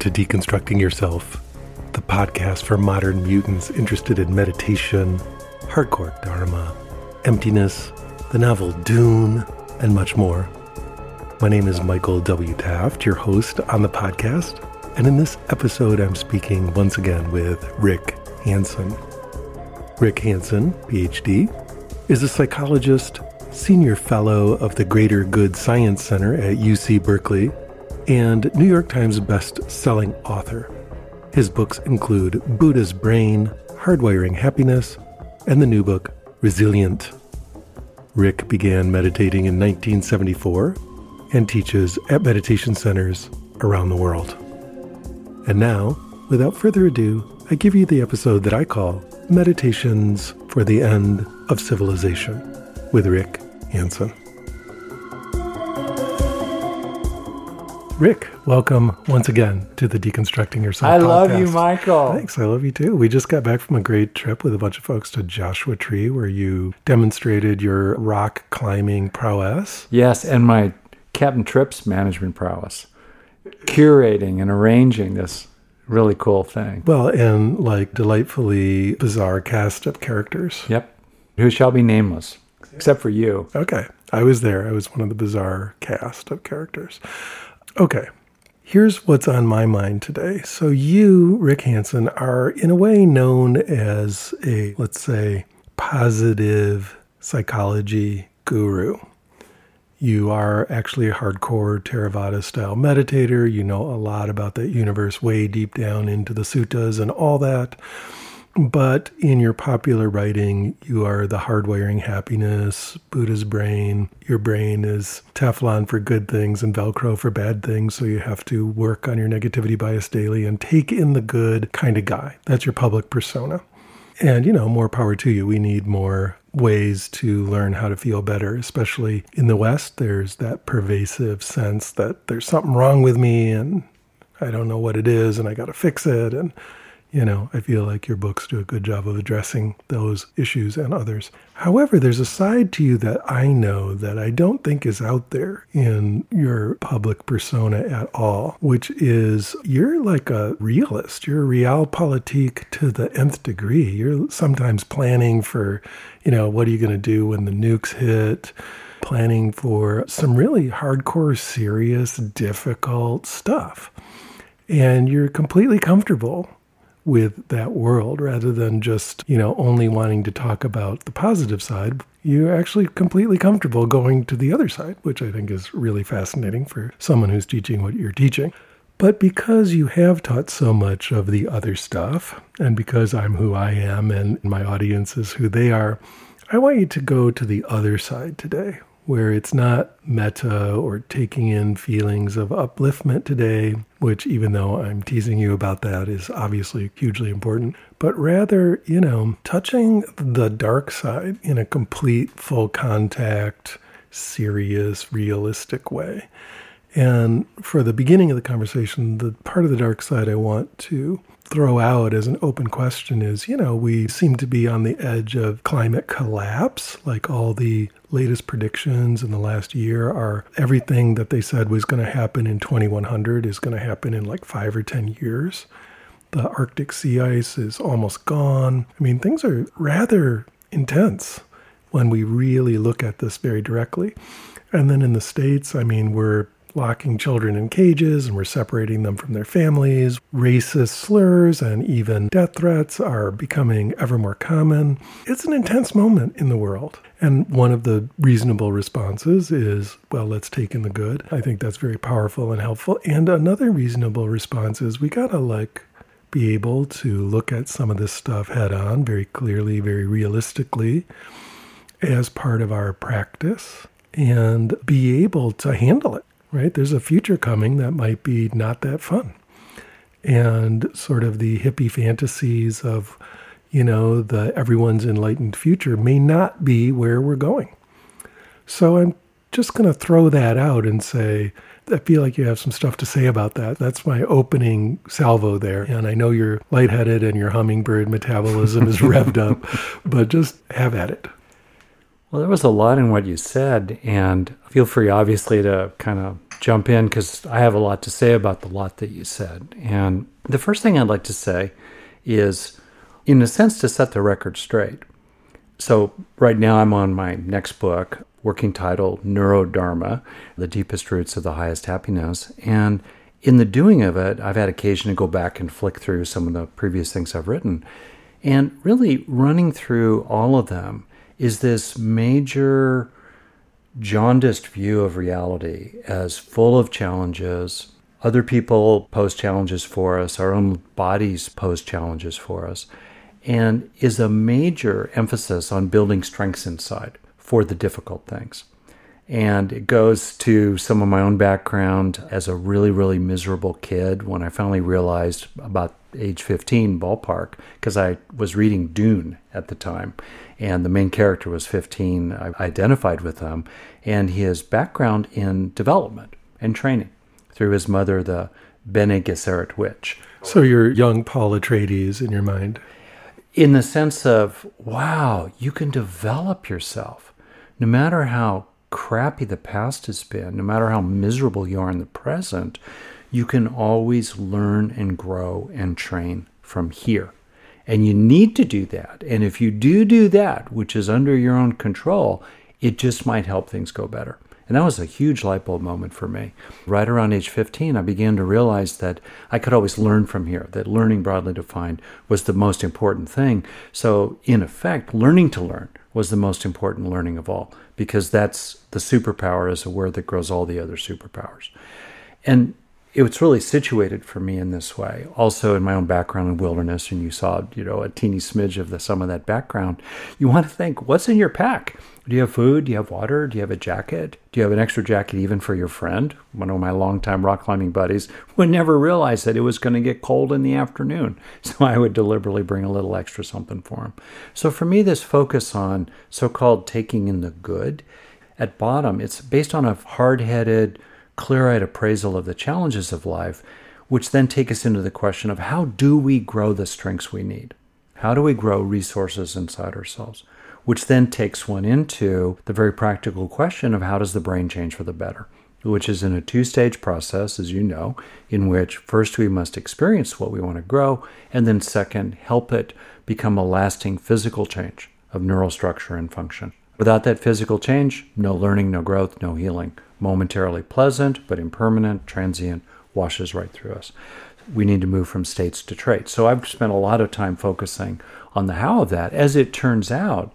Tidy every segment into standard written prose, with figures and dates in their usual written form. to Deconstructing Yourself, the podcast for modern mutants interested in meditation, hardcore dharma, emptiness, the novel Dune, and much more. My name is Michael W. Taft, your host on the podcast, and in this episode I'm speaking once again with Rick Hanson. Rick Hanson, PhD, is a psychologist, senior fellow of the Greater Good Science Center at UC Berkeley, and New York Times best-selling author. His books include Buddha's Brain, Hardwiring Happiness, and the new book, Resilient. Rick began meditating in 1974 and teaches at meditation centers around the world. And now, without further ado, I give you the episode that I call Meditations for the End of Civilization with Rick Hanson. Rick, welcome once again to the Deconstructing Yourself podcast. I love you, Michael. Thanks. I love you too. We just got back from a great trip with a bunch of folks to Joshua Tree where you demonstrated your rock climbing prowess. Yes, and my Captain Tripp's management prowess. Curating and arranging this really cool thing. Well, and like delightfully bizarre cast of characters. Yep. Who shall be nameless, except for you. Okay. I was there. I was one of the bizarre cast of characters. Okay, here's what's on my mind today. So you, Rick Hanson, are in a way known as a, let's say, positive psychology guru. You are actually a hardcore Theravada-style meditator. You know a lot about that universe way deep down into the suttas and all that. But in your popular writing, you are the hardwiring happiness, Buddha's brain. Your brain is Teflon for good things and Velcro for bad things. So you have to work on your negativity bias daily and take in the good kind of guy. That's your public persona. And, you know, more power to you. We need more ways to learn how to feel better, especially in the West. There's that pervasive sense that there's something wrong with me and I don't know what it is and I got to fix it. And you know, I feel like your books do a good job of addressing those issues and others. However, there's a side to you that I know that I don't think is out there in your public persona at all, which is you're like a realist. You're realpolitik to the nth degree. You're sometimes planning for, you know, what are you going to do when the nukes hit? Planning for some really hardcore, serious, difficult stuff. And you're completely comfortable with that world rather than just, you know, only wanting to talk about the positive side. You're actually completely comfortable going to the other side, which I think is really fascinating for someone who's teaching what you're teaching. But because you have taught so much of the other stuff, and because I'm who I am and my audience is who they are, I want you to go to the other side today, where it's not meta or taking in feelings of upliftment today, which even though I'm teasing you about that is obviously hugely important, but rather, you know, touching the dark side in a complete, full contact, serious, realistic way. And for the beginning of the conversation, the part of the dark side I want to throw out as an open question is, you know, we seem to be on the edge of climate collapse, like all the latest predictions in the last year are everything that they said was going to happen in 2100 is going to happen in like 5 or 10 years. The Arctic sea ice is almost gone. I mean, things are rather intense when we really look at this very directly. And then in the States, I mean, we're locking children in cages and we're separating them from their families. Racist slurs and even death threats are becoming ever more common. It's an intense moment in the world. And one of the reasonable responses is, well, let's take in the good. I think that's very powerful and helpful. And another reasonable response is we gotta like be able to look at some of this stuff head on very clearly, very realistically as part of our practice and be able to handle it. Right? There's a future coming that might be not that fun. And sort of the hippie fantasies of, you know, the everyone's enlightened future may not be where we're going. So I'm just going to throw that out and say, I feel like you have some stuff to say about that. That's my opening salvo there. And I know you're lightheaded and your hummingbird metabolism is revved up, but just have at it. Well, there was a lot in what you said, and feel free, obviously, to kind of jump in because I have a lot to say about the lot that you said. And the first thing I'd like to say is, in a sense, to set the record straight. So right now I'm on my next book, working title, Neurodharma, The Deepest Roots of the Highest Happiness. And in the doing of it, I've had occasion to go back and flick through some of the previous things I've written. And really running through all of them is this major jaundiced view of reality as full of challenges. Other people pose challenges for us. Our own bodies pose challenges for us. And is a major emphasis on building strengths inside for the difficult things. And it goes to some of my own background as a really, really miserable kid when I finally realized about age 15 ballpark, because I was reading Dune at the time, and the main character was 15. I identified with him and his background in development and training through his mother, the Bene Gesserit witch. So you're young Paul Atreides in your mind? In the sense of, wow, you can develop yourself no matter how crappy the past has been, no matter how miserable you are in the present. You can always learn and grow and train from here. And you need to do that. And if you do that, which is under your own control, it just might help things go better. And that was a huge light bulb moment for me. Right around age 15, I began to realize that I could always learn from here, that learning, broadly defined, was the most important thing. So in effect, learning to learn was the most important learning of all, because that's the superpower, is a word that grows all the other superpowers. And it was really situated for me in this way. Also, in my own background in wilderness, and you saw, a teeny smidge of some of that background, you want to think, what's in your pack? Do you have food? Do you have water? Do you have a jacket? Do you have an extra jacket even for your friend? One of my longtime rock climbing buddies would never realize that it was going to get cold in the afternoon. So I would deliberately bring a little extra something for him. So for me, this focus on so-called taking in the good, at bottom, it's based on a hard-headed, clear-eyed appraisal of the challenges of life, which then take us into the question of how do we grow the strengths we need? How do we grow resources inside ourselves? Which then takes one into the very practical question of how does the brain change for the better, which is in a two-stage process, as you know, in which first we must experience what we want to grow, and then second, help it become a lasting physical change of neural structure and function. Without that physical change, no learning, no growth, no healing. Momentarily pleasant, but impermanent, transient, washes right through us. We need to move from states to traits. So I've spent a lot of time focusing on the how of that. As it turns out,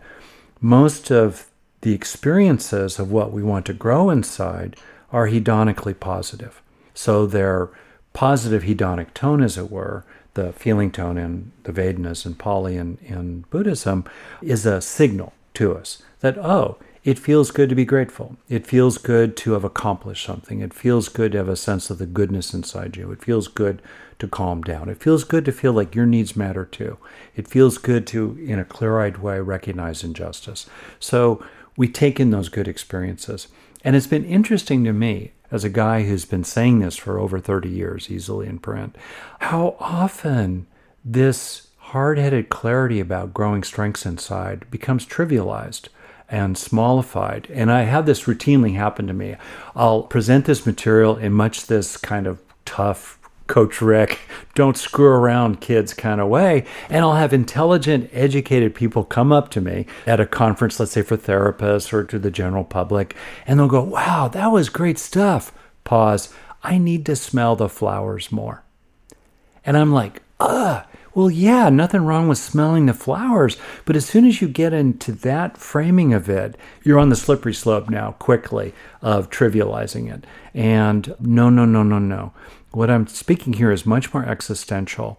most of the experiences of what we want to grow inside are hedonically positive. So they're positive hedonic tone, as it were. The feeling tone in the Vedanas and Pali and Buddhism is a signal to us that, oh, it feels good to be grateful. It feels good to have accomplished something. It feels good to have a sense of the goodness inside you. It feels good to calm down. It feels good to feel like your needs matter too. It feels good to, in a clear-eyed way, recognize injustice. So we take in those good experiences. And it's been interesting to me, as a guy who's been saying this for over 30 years, easily in print, how often this hard-headed clarity about growing strengths inside becomes trivialized and smallified. And I have this routinely happen to me. I'll present this material in much this kind of tough Coach Rick, don't screw around kids kind of way. And I'll have intelligent, educated people come up to me at a conference, let's say for therapists or to the general public, and they'll go, wow, that was great stuff. Pause. I need to smell the flowers more. And I'm like, well, yeah, nothing wrong with smelling the flowers, but as soon as you get into that framing of it, you're on the slippery slope now quickly of trivializing it. And no. What I'm speaking here is much more existential.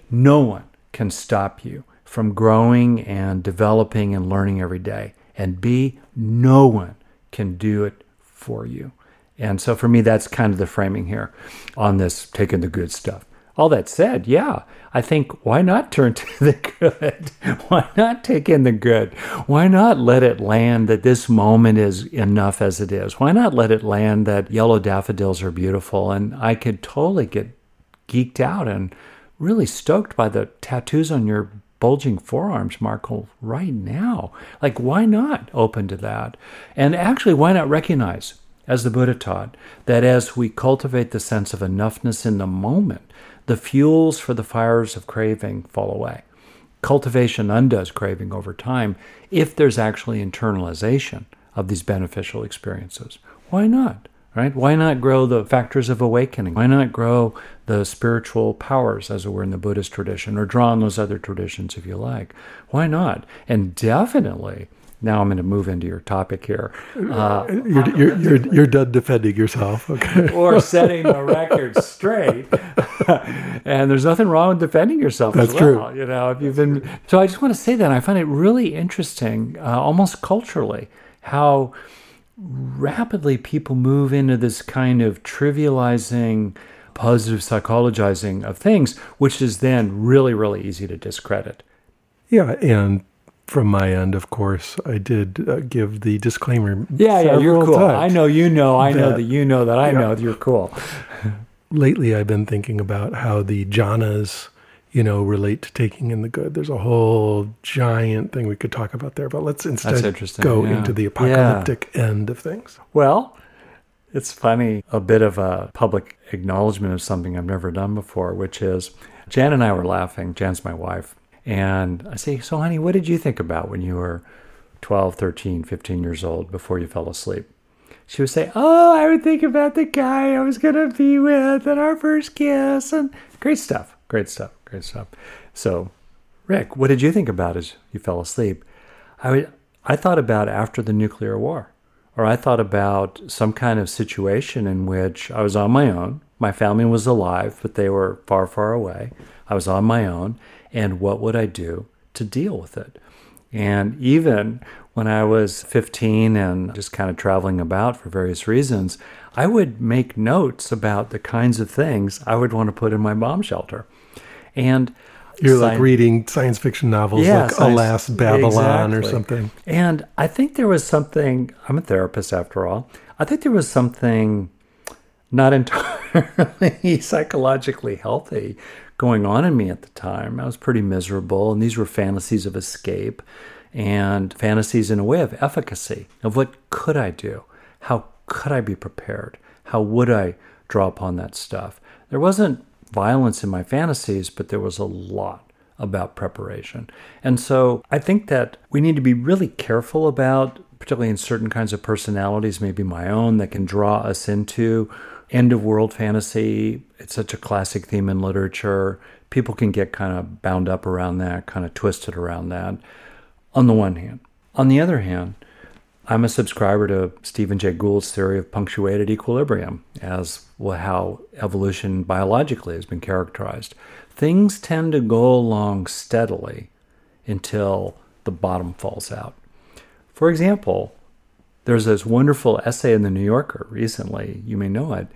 No one can stop you from growing and developing and learning every day. And B, no one can do it for you. And so for me, that's kind of the framing here on this taking the good stuff. All that said, yeah, I think why not turn to the good? Why not take in the good? Why not let it land that this moment is enough as it is? Why not let it land that yellow daffodils are beautiful? And I could totally get geeked out and really stoked by the tattoos on your bulging forearms, Markle, right now. Like, why not open to that? And actually, why not recognize as the Buddha taught, that as we cultivate the sense of enoughness in the moment, the fuels for the fires of craving fall away. Cultivation undoes craving over time if there's actually internalization of these beneficial experiences. Why not? Right? Why not grow the factors of awakening? Why not grow the spiritual powers, as it were, in the Buddhist tradition, or draw on those other traditions if you like? Why not? And definitely, now I'm going to move into your topic here. You're done defending yourself. Okay. Or setting the record straight. And there's nothing wrong with defending yourself. That's as well. True. You know, if you've been. So I just want to say that I find it really interesting, almost culturally, how rapidly people move into this kind of trivializing, positive psychologizing of things, which is then really, really easy to discredit. Yeah, and from my end, of course, I did give the disclaimer. Yeah, you're cool. I know you know, I know that you're cool. Lately, I've been thinking about how the jhanas, you know, relate to taking in the good. There's a whole giant thing we could talk about there, but let's instead go into the apocalyptic end of things. Well, it's funny, a bit of a public acknowledgement of something I've never done before, which is Jan and I were laughing. Jan's my wife. And I say, so honey, what did you think about when you were 12, 13, 15 years old before you fell asleep? She would say, oh, I would think about the guy I was going to be with and our first kiss and great stuff. So, Rick, what did you think about as you fell asleep? I thought about after the nuclear war, or I thought about some kind of situation in which I was on my own. My family was alive, but they were far, far away. I was on my own, and what would I do to deal with it? And even when I was 15 and just kind of traveling about for various reasons, I would make notes about the kinds of things I would want to put in my bomb shelter. And you're like reading science fiction novels, Alas, Babylon, exactly, or something. And I think there was something, I'm a therapist after all, I think there was something not entirely psychologically healthy going on in me at the time. I was pretty miserable, and these were fantasies of escape and fantasies in a way of efficacy, of what could I do? How could I be prepared? How would I draw upon that stuff? There wasn't violence in my fantasies, but there was a lot about preparation. And so I think that we need to be really careful about, particularly in certain kinds of personalities, maybe my own, that can draw us into end-of-world fantasy. It's such a classic theme in literature. People can get kind of bound up around that, kind of twisted around that, on the one hand. On the other hand, I'm a subscriber to Stephen Jay Gould's theory of punctuated equilibrium, as well how evolution biologically has been characterized. Things tend to go along steadily until the bottom falls out. For example, there's this wonderful essay in the New Yorker recently, you may know it,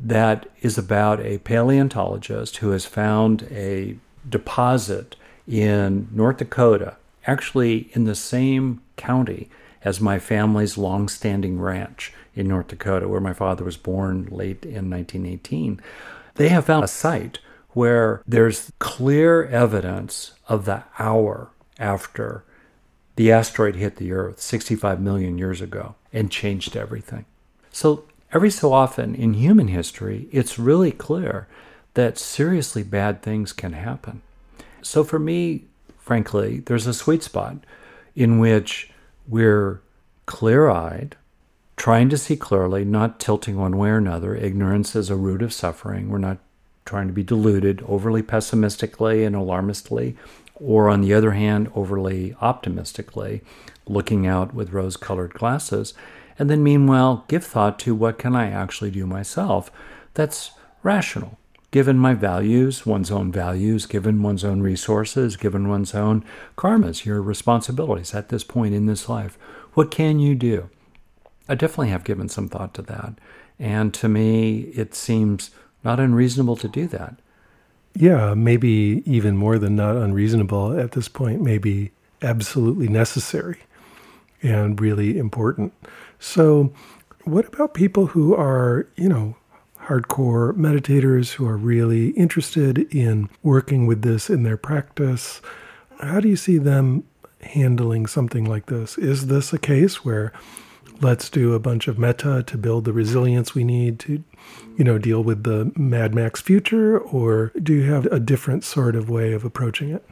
that is about a paleontologist who has found a deposit in North Dakota, actually in the same county as my family's long-standing ranch in North Dakota, where my father was born late in 1918. They have found a site where there's clear evidence of the hour after the asteroid hit the Earth 65 million years ago and changed everything. So every so often in human history, it's really clear that seriously bad things can happen. So for me, frankly, there's a sweet spot in which we're clear-eyed, trying to see clearly, not tilting one way or another. Ignorance is a root of suffering. We're not trying to be deluded overly pessimistically and alarmistly, or on the other hand, overly optimistically, looking out with rose-colored glasses, and then meanwhile, give thought to what can I actually do myself that's rational, given my values, given one's own resources, given one's own karmas, your responsibilities at this point in this life. What can you do? I definitely have given some thought to that, and to me, it seems not unreasonable to do that. Yeah, maybe even more than not unreasonable at this point, maybe absolutely necessary and really important. So what about people who are, hardcore meditators who are really interested in working with this in their practice? How do you see them handling something like this? Is this a case where let's do a bunch of metta to build the resilience we need to, you know, deal with the Mad Max future? Or do you have a different sort of way of approaching it?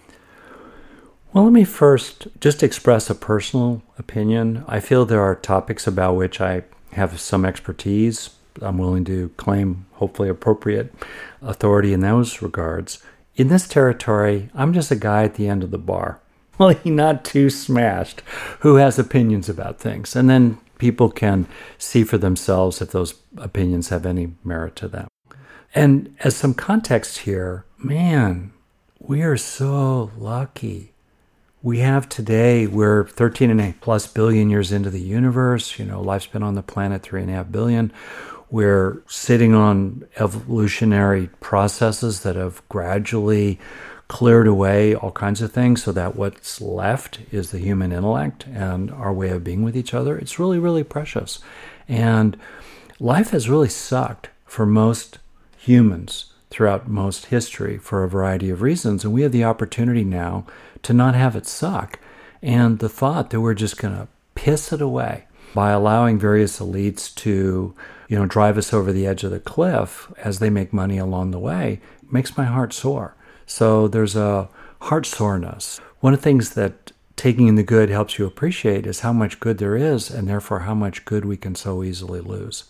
Well, let me first just express a personal opinion. I feel there are topics about which I have some expertise. I'm willing to claim, hopefully, appropriate authority in those regards. In this territory, I'm just a guy at the end of the bar. Well, he's not too smashed, who has opinions about things. And then people can see for themselves if those opinions have any merit to them. And as some context here, man, we are so lucky. We have today, we're 13.5+ billion years into the universe. You know, life's been on the planet 3.5 billion. We're sitting on evolutionary processes that have gradually cleared away all kinds of things so that what's left is the human intellect and our way of being with each other. It's really, really precious. And life has really sucked for most humans throughout most history for a variety of reasons. And we have the opportunity now to not have it suck. And the thought that we're just going to piss it away by allowing various elites to, you know, drive us over the edge of the cliff as they make money along the way makes my heart sore. So there's a heart soreness. One of the things that taking in the good helps you appreciate is how much good there is, and therefore how much good we can so easily lose.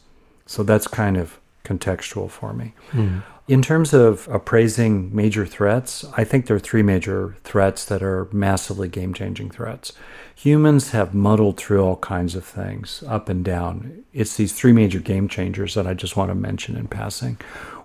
So that's kind of contextual for me. Mm. In terms of appraising major threats, I think there are three major threats that are massively game-changing threats. Humans have muddled through all kinds of things, up and down. It's these three major game changers that I just want to mention in passing,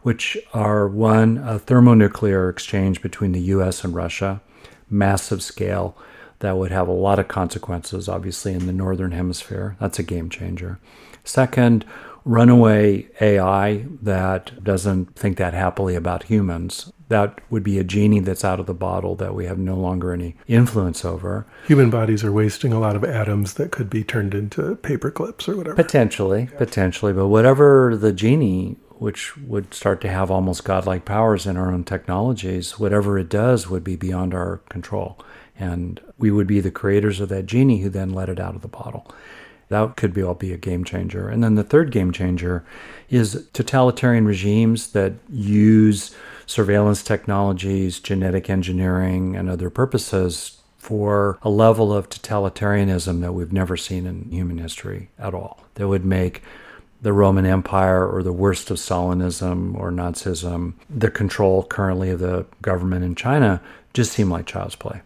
which are, one, a thermonuclear exchange between the U.S. and Russia, massive scale, that would have a lot of consequences, obviously, in the northern hemisphere. That's a game changer. Second, runaway AI that doesn't think that happily about humans. That would be a genie that's out of the bottle that we have no longer any influence over. Human bodies are wasting a lot of atoms that could be turned into paper clips or whatever. Potentially. But whatever the genie, which would start to have almost godlike powers in our own technologies, whatever it does would be beyond our control. And we would be the creators of that genie who then let it out of the bottle. That could be all be a game changer. And then the third game changer is totalitarian regimes that use surveillance technologies, genetic engineering, and other purposes for a level of totalitarianism that we've never seen in human history at all. That would make the Roman Empire or the worst of Stalinism or Nazism, the control currently of the government in China, just seem like child's play.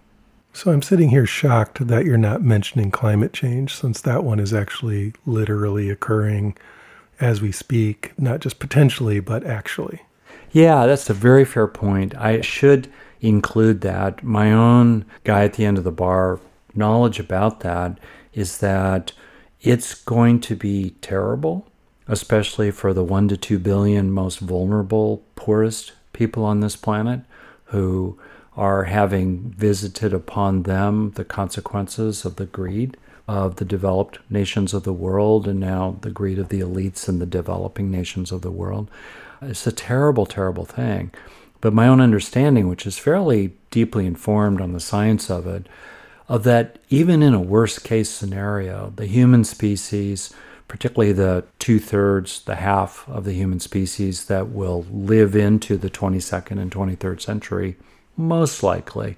So I'm sitting here shocked that you're not mentioning climate change, since that one is actually literally occurring as we speak, not just potentially, but actually. Yeah, that's a very fair point. I should include that. My own guy at the end of the bar knowledge about that is that it's going to be terrible, especially for the 1 to 2 billion most vulnerable, poorest people on this planet who are having visited upon them the consequences of the greed of the developed nations of the world, and now the greed of the elites in the developing nations of the world. It's a terrible, terrible thing. But my own understanding, which is fairly deeply informed on the science of it, of that even in a worst-case scenario, the human species, particularly the 2/3, the half of the human species that will live into the 22nd and 23rd century, most likely,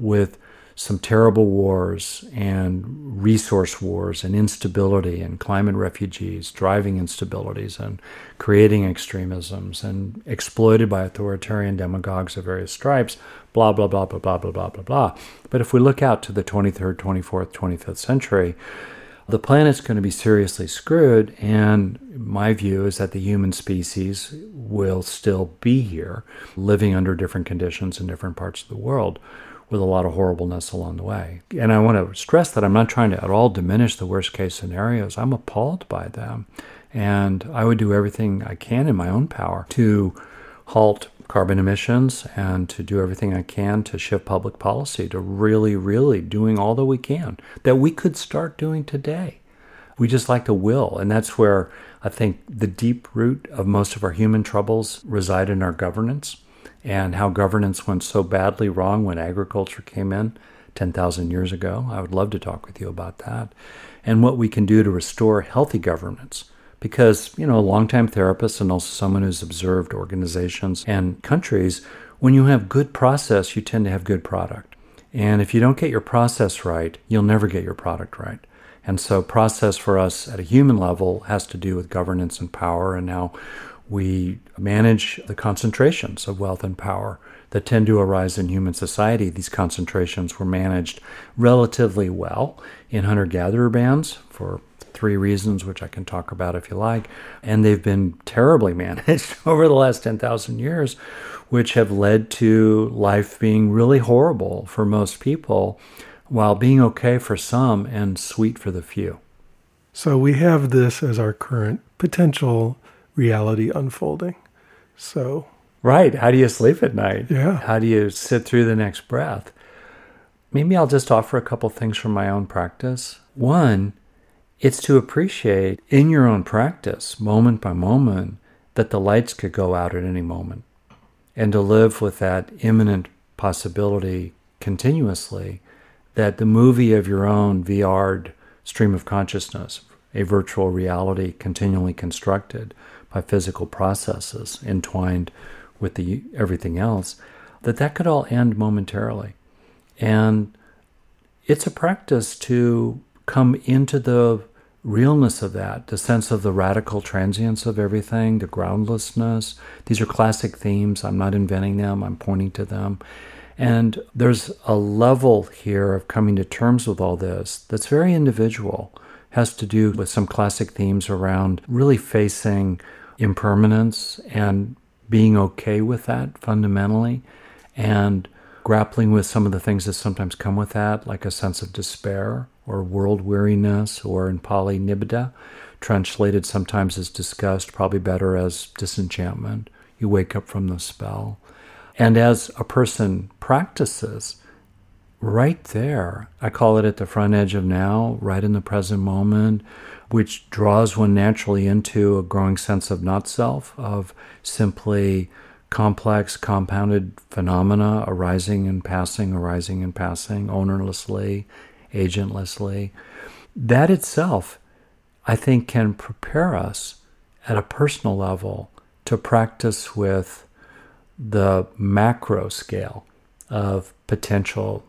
with some terrible wars and resource wars and instability and climate refugees driving instabilities and creating extremisms and exploited by authoritarian demagogues of various stripes, blah, blah, blah, blah, blah, blah, blah, blah, blah. But if we look out to the 23rd, 24th, 25th century, the planet's going to be seriously screwed. And my view is that the human species will still be here, living under different conditions in different parts of the world, with a lot of horribleness along the way. And I want to stress that I'm not trying to at all diminish the worst case scenarios. I'm appalled by them. And I would do everything I can in my own power to halt carbon emissions and to do everything I can to shift public policy to really, really doing all that we can, that we could start doing today. We just like to will. And that's where I think the deep root of most of our human troubles reside in our governance. And how governance went so badly wrong when agriculture came in 10,000 years ago. I would love to talk with you about that and what we can do to restore healthy governance. Because, you know, a longtime therapist and also someone who's observed organizations and countries, when you have good process, you tend to have good product. And if you don't get your process right, you'll never get your product right. And so process for us at a human level has to do with governance and power and how we manage the concentrations of wealth and power that tend to arise in human society. These concentrations were managed relatively well in hunter-gatherer bands for three reasons, which I can talk about if you like. And they've been terribly managed over the last 10,000 years, which have led to life being really horrible for most people, while being okay for some and sweet for the few. So we have this as our current potential reality unfolding. So right. How do you sleep at night? Yeah. How do you sit through the next breath? Maybe I'll just offer a couple things from my own practice. One, it's to appreciate in your own practice, moment by moment, that the lights could go out at any moment, and to live with that imminent possibility continuously, that the movie of your own VR'd stream of consciousness, a virtual reality continually constructed by physical processes entwined with the everything else, that could all end momentarily. And it's a practice to come into the realness of that, the sense of the radical transience of everything, the groundlessness. These are classic themes. I'm not inventing them. I'm pointing to them. And there's a level here of coming to terms with all this that's very individual. Has to do with some classic themes around really facing impermanence and being okay with that fundamentally, and grappling with some of the things that sometimes come with that, like a sense of despair or world weariness, or in Pali, nibbida, translated sometimes as disgust, probably better as disenchantment. You wake up from the spell. And as a person practices, right there, I call it at the front edge of now, right in the present moment, which draws one naturally into a growing sense of not self, of simply complex, compounded phenomena arising and passing, ownerlessly, agentlessly. That itself, I think, can prepare us at a personal level to practice with the macro scale of potential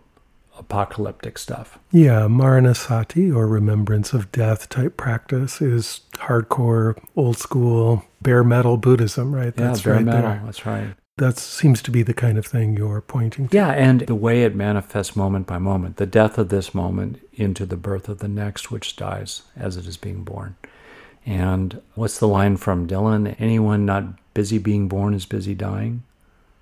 apocalyptic stuff. Yeah, Maranasati, or remembrance of death type practice, is hardcore, old school, bare metal Buddhism, right? That's bare metal. There. That's right. That seems to be the kind of thing you're pointing to. Yeah, and the way it manifests moment by moment, the death of this moment into the birth of the next, which dies as it is being born. And what's the line from Dylan? Anyone not busy being born is busy dying?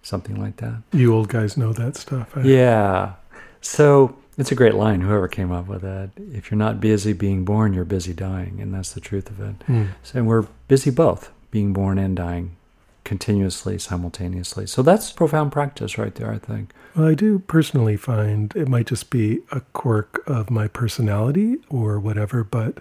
Something like that. You old guys know that stuff. Yeah. So it's a great line, whoever came up with that. If you're not busy being born, you're busy dying, and that's the truth of it. Mm. So we're busy both, being born and dying, continuously, simultaneously. So that's profound practice right there, I think. Well, I do personally find, it might just be a quirk of my personality or whatever, but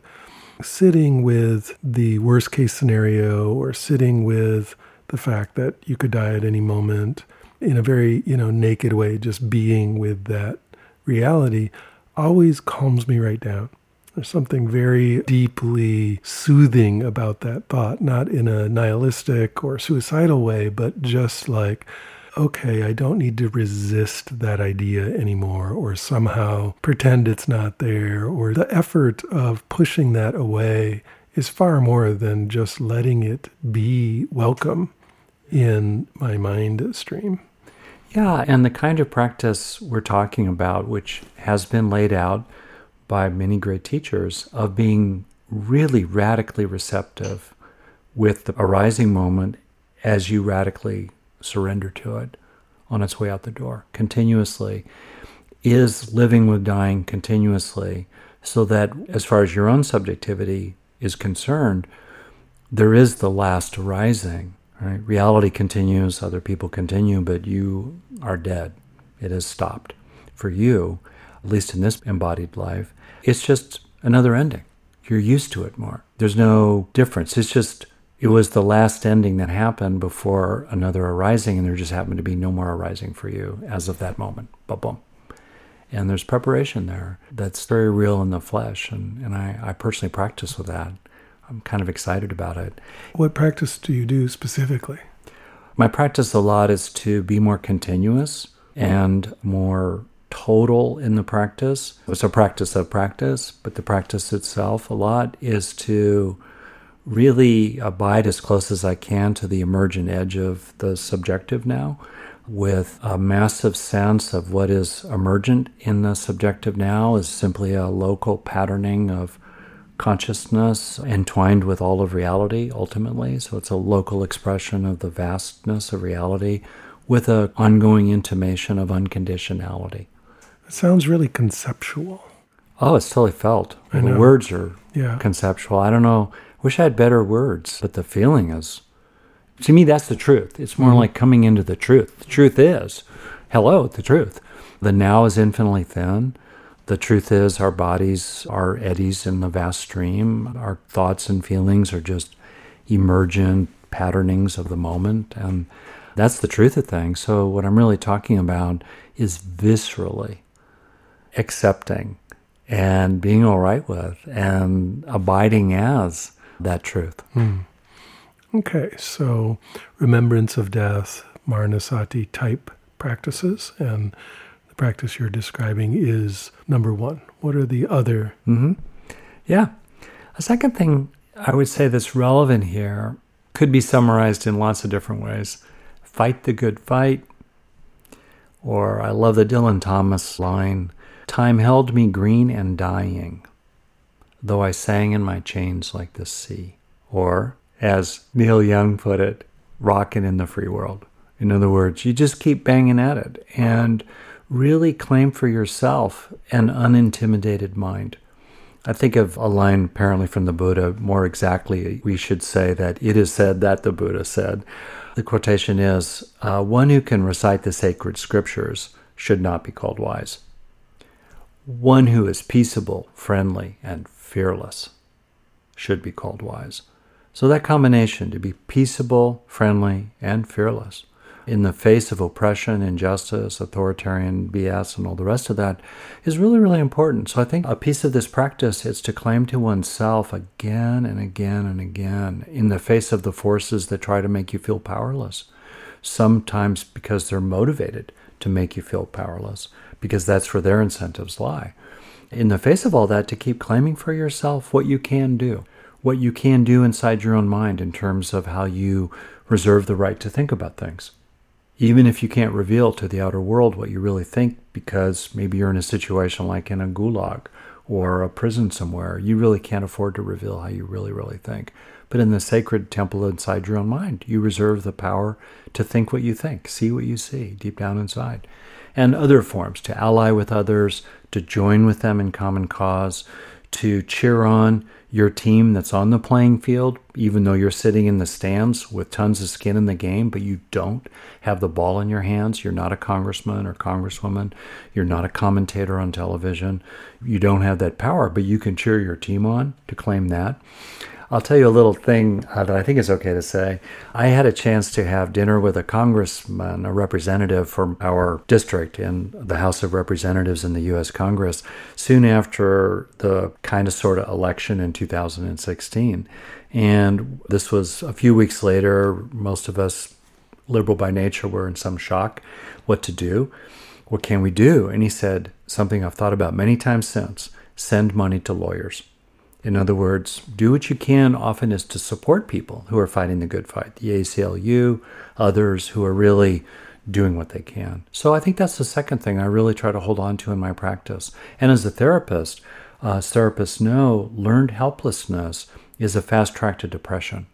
sitting with the worst-case scenario, or sitting with the fact that you could die at any moment, in a very, naked way, just being with that reality, always calms me right down. There's something very deeply soothing about that thought, not in a nihilistic or suicidal way, but just like, okay, I don't need to resist that idea anymore, or somehow pretend it's not there, or the effort of pushing that away is far more than just letting it be welcome in my mind stream. Yeah, and the kind of practice we're talking about, which has been laid out by many great teachers, of being really radically receptive with the arising moment as you radically surrender to it on its way out the door continuously, is living with dying continuously, so that as far as your own subjectivity is concerned, there is the last arising. Right? Reality continues, other people continue, but you are dead. It has stopped for you, at least in this embodied life. It's just another ending. You're used to it more. There's no difference. It's just, it was the last ending that happened before another arising, and there just happened to be no more arising for you as of that moment. Ba-boom. And there's preparation there that's very real in the flesh. And I personally practice with that. I'm kind of excited about it. What practice do you do specifically? My practice a lot is to be more continuous and more total in the practice. It's a practice of practice, but the practice itself a lot is to really abide as close as I can to the emergent edge of the subjective now, with a massive sense of what is emergent in the subjective now is simply a local patterning of consciousness entwined with all of reality ultimately. So it's a local expression of the vastness of reality with an ongoing intimation of unconditionality. It sounds really conceptual. Oh, it's totally felt. The words are conceptual. I don't know. Wish I had better words, but the feeling is, to me, that's the truth. It's more like coming into the truth. The truth is, the truth. The now is infinitely thin. The truth is our bodies are eddies in the vast stream. Our thoughts and feelings are just emergent patternings of the moment. And that's the truth of things. So what I'm really talking about is viscerally accepting and being all right with and abiding as that truth. Mm. Okay, so remembrance of death, Maranasati type practices, and the practice you're describing is number one. What are the other? Mm-hmm. Yeah. A second thing I would say that's relevant here could be summarized in lots of different ways. Fight the good fight. Or I love the Dylan Thomas line, time held me green and dying, though I sang in my chains like the sea. Or, as Neil Young put it, rocking in the free world. In other words, you just keep banging at it and really claim for yourself an unintimidated mind. I think of a line apparently from the Buddha. More exactly, we should say that it is said that the Buddha said. The quotation is, one who can recite the sacred scriptures should not be called wise. One who is peaceable, friendly, and fearless should be called wise. So that combination, to be peaceable, friendly, and fearless in the face of oppression, injustice, authoritarian BS, and all the rest of that is really, really important. So I think a piece of this practice is to claim to oneself again and again and again in the face of the forces that try to make you feel powerless, sometimes because they're motivated to make you feel powerless, because that's where their incentives lie. In the face of all that, to keep claiming for yourself what you can do. What you can do inside your own mind in terms of how you reserve the right to think about things. Even if you can't reveal to the outer world what you really think, because maybe you're in a situation like in a gulag or a prison somewhere, you really can't afford to reveal how you really, really think. But in the sacred temple inside your own mind, you reserve the power to think what you think, see what you see deep down inside. And other forms, to ally with others, to join with them in common cause, to cheer on your team that's on the playing field, even though you're sitting in the stands with tons of skin in the game, but you don't have the ball in your hands. You're not a congressman or congresswoman. You're not a commentator on television. You don't have that power, but you can cheer your team on to claim that. I'll tell you a little thing that I think is okay to say. I had a chance to have dinner with a congressman, a representative from our district in the House of Representatives in the U.S. Congress, soon after the kind of sort of election in 2016. And this was a few weeks later. Most of us, liberal by nature, were in some shock. What to do? What can we do? And he said something I've thought about many times since. Send money to lawyers. In other words, do what you can often is to support people who are fighting the good fight, the ACLU, others who are really doing what they can. So I think that's the second thing I really try to hold on to in my practice. And as a therapist, therapists know learned helplessness is a fast track to depression.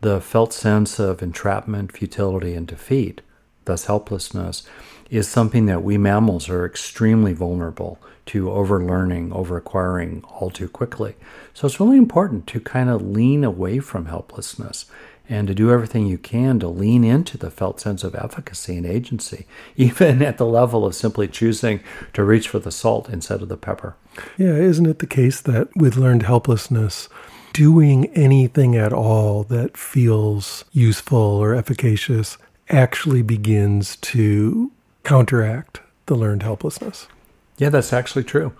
The felt sense of entrapment, futility, and defeat, thus helplessness, is something that we mammals are extremely vulnerable to overlearning, overacquiring all too quickly. So it's really important to kind of lean away from helplessness and to do everything you can to lean into the felt sense of efficacy and agency, even at the level of simply choosing to reach for the salt instead of the pepper. Yeah, isn't it the case that with learned helplessness, doing anything at all that feels useful or efficacious actually begins to counteract the learned helplessness? Yeah, that's actually true.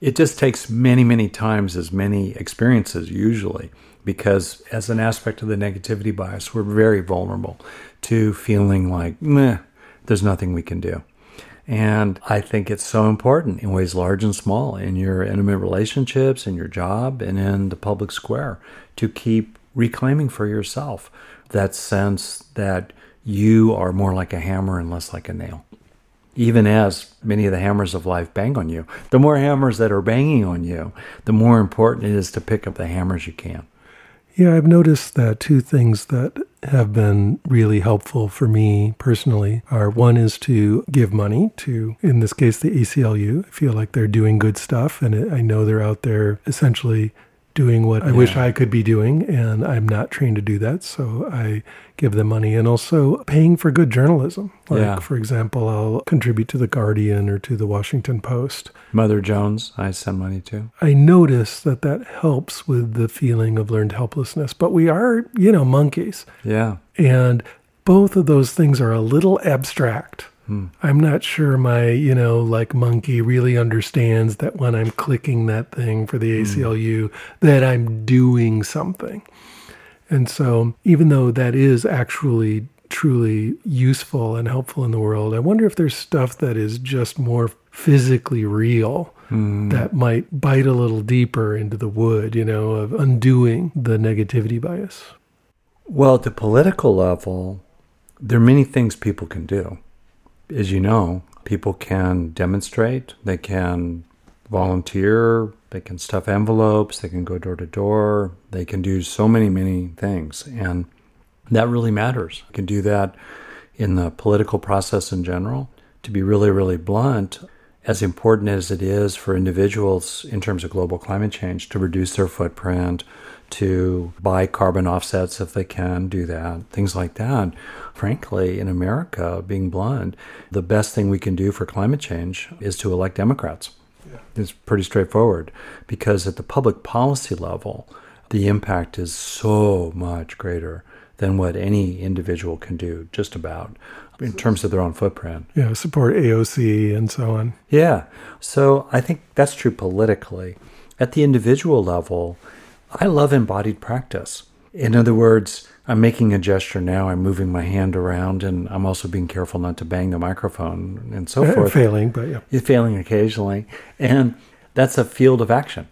It just takes many, many times as many experiences usually, because as an aspect of the negativity bias, we're very vulnerable to feeling like, meh, there's nothing we can do. And I think it's so important in ways large and small, in your intimate relationships, in your job, and in the public square, to keep reclaiming for yourself that sense that you are more like a hammer and less like a nail. Even as many of the hammers of life bang on you, the more hammers that are banging on you, the more important it is to pick up the hammers you can. Yeah, I've noticed that two things that have been really helpful for me personally are, one is to give money to, in this case, the ACLU. I feel like they're doing good stuff, and I know they're out there essentially doing what I wish I could be doing, and I'm not trained to do that, so I give them money. And also paying for good journalism. Like, for example, I'll contribute to The Guardian or to The Washington Post. Mother Jones, I send money to. I notice that that helps with the feeling of learned helplessness, but we are, monkeys. Yeah. And both of those things are a little abstract. I'm not sure my, monkey really understands that when I'm clicking that thing for the ACLU, that I'm doing something. And so even though that is actually truly useful and helpful in the world, I wonder if there's stuff that is just more physically real that might bite a little deeper into the wood, of undoing the negativity bias. Well, at the political level, there are many things people can do. As you know, people can demonstrate, they can volunteer, they can stuff envelopes, they can go door to door, they can do so many things. And that really matters. You can do that in the political process in general. To be really, really blunt, as important as it is for individuals in terms of global climate change to reduce their footprint, to buy carbon offsets if they can do that, things like that. Frankly, in America, being blunt, the best thing we can do for climate change is to elect Democrats. Yeah. It's pretty straightforward, because at the public policy level, the impact is so much greater than what any individual can do, just about, in terms of their own footprint. Yeah, support AOC and so on. Yeah, so I think that's true politically. At the individual level, I love embodied practice. In other words, I'm making a gesture now, I'm moving my hand around, and I'm also being careful not to bang the microphone and so forth. Failing, but yeah. It's failing occasionally. And that's a field of action.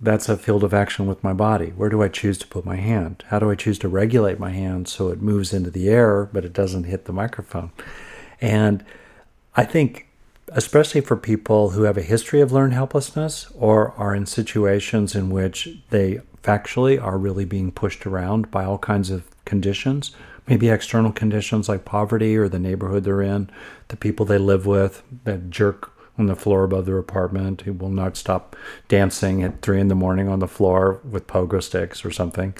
That's a field of action with my body. Where do I choose to put my hand? How do I choose to regulate my hand so it moves into the air, but it doesn't hit the microphone? And I think, especially for people who have a history of learned helplessness or are in situations in which they factually are really being pushed around by all kinds of conditions, maybe external conditions like poverty or the neighborhood they're in, the people they live with, that jerk on the floor above their apartment who will not stop dancing at 3 a.m. on the floor with pogo sticks or something,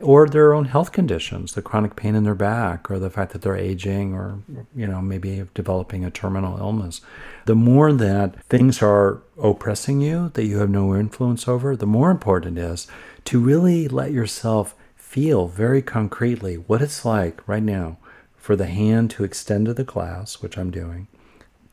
or their own health conditions, the chronic pain in their back, or the fact that they're aging, or, maybe developing a terminal illness. The more that things are oppressing you, that you have no influence over, the more important it is to really let yourself feel very concretely what it's like right now for the hand to extend to the glass, which I'm doing,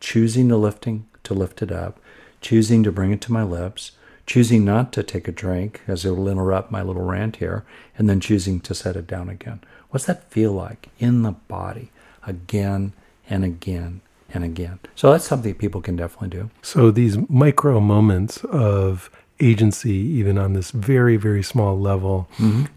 choosing to lift it up, choosing to bring it to my lips, choosing not to take a drink, as it will interrupt my little rant here, and then choosing to set it down again. What's that feel like in the body again and again and again? So that's something people can definitely do. So these micro moments of agency, even on this very, very small level,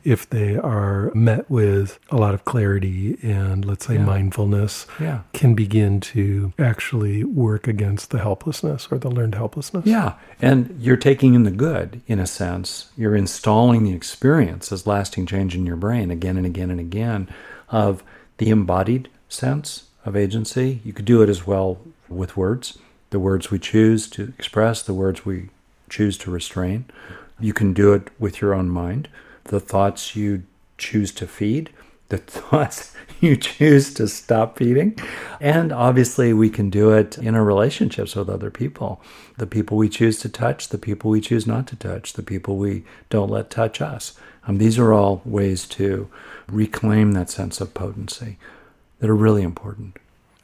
if they are met with a lot of clarity and, let's say, mindfulness, can begin to actually work against the helplessness or the learned helplessness. Yeah, and you're taking in the good, in a sense. You're installing the experience as lasting change in your brain again and again and again of the embodied sense of agency. You could do it as well with words, the words we choose to express, the words we choose to restrain. You can do it with your own mind. The thoughts you choose to feed, the thoughts you choose to stop feeding. And obviously we can do it in our relationships with other people. The people we choose to touch, the people we choose not to touch, the people we don't let touch us. These are all ways to reclaim that sense of potency that are really important.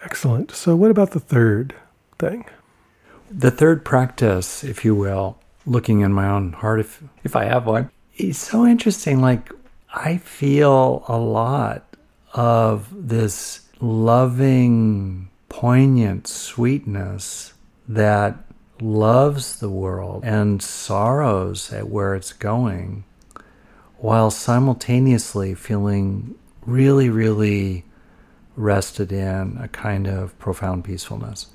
Excellent. So what about the third thing? The third practice, if you will, looking in my own heart, if I have one, is so interesting. Like, I feel a lot of this loving, poignant sweetness that loves the world and sorrows at where it's going, while simultaneously feeling really, really rested in a kind of profound peacefulness.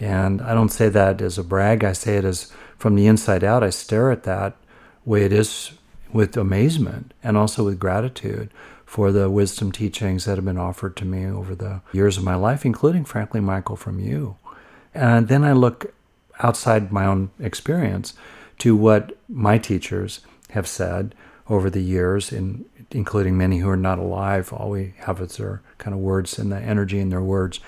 And I don't say that as a brag. I say it as from the inside out. I stare at that way it is with amazement and also with gratitude for the wisdom teachings that have been offered to me over the years of my life, including, frankly, Michael, from you. And then I look outside my own experience to what my teachers have said over the years, including many who are not alive. All we have is their kind of words and the energy in their words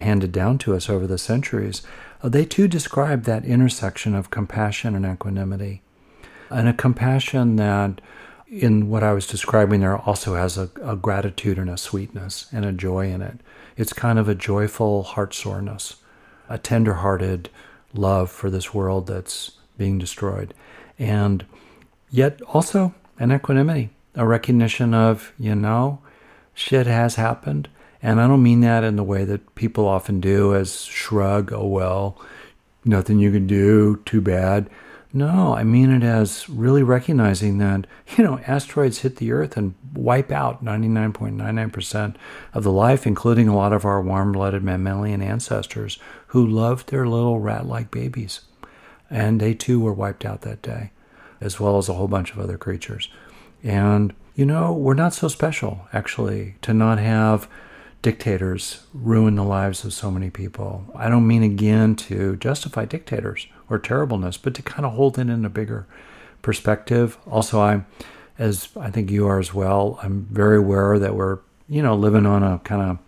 handed down to us over the centuries. They too describe that intersection of compassion and equanimity, and a compassion that, in what I was describing there, also has a gratitude and a sweetness and a joy in it. It's kind of a joyful heart soreness, a tender-hearted love for this world that's being destroyed, and yet also an equanimity, a recognition of, shit has happened. And I don't mean that in the way that people often do, as shrug, oh, well, nothing you can do, too bad. No, I mean it as really recognizing that, asteroids hit the Earth and wipe out 99.99% of the life, including a lot of our warm-blooded mammalian ancestors who loved their little rat-like babies. And they, too, were wiped out that day, as well as a whole bunch of other creatures. And, we're not so special, actually, to not have dictators ruin the lives of so many people. I don't mean, again, to justify dictators or terribleness, but to kind of hold it in a bigger perspective. Also, I'm, as I think you are as well, I'm very aware that we're, living on a kind of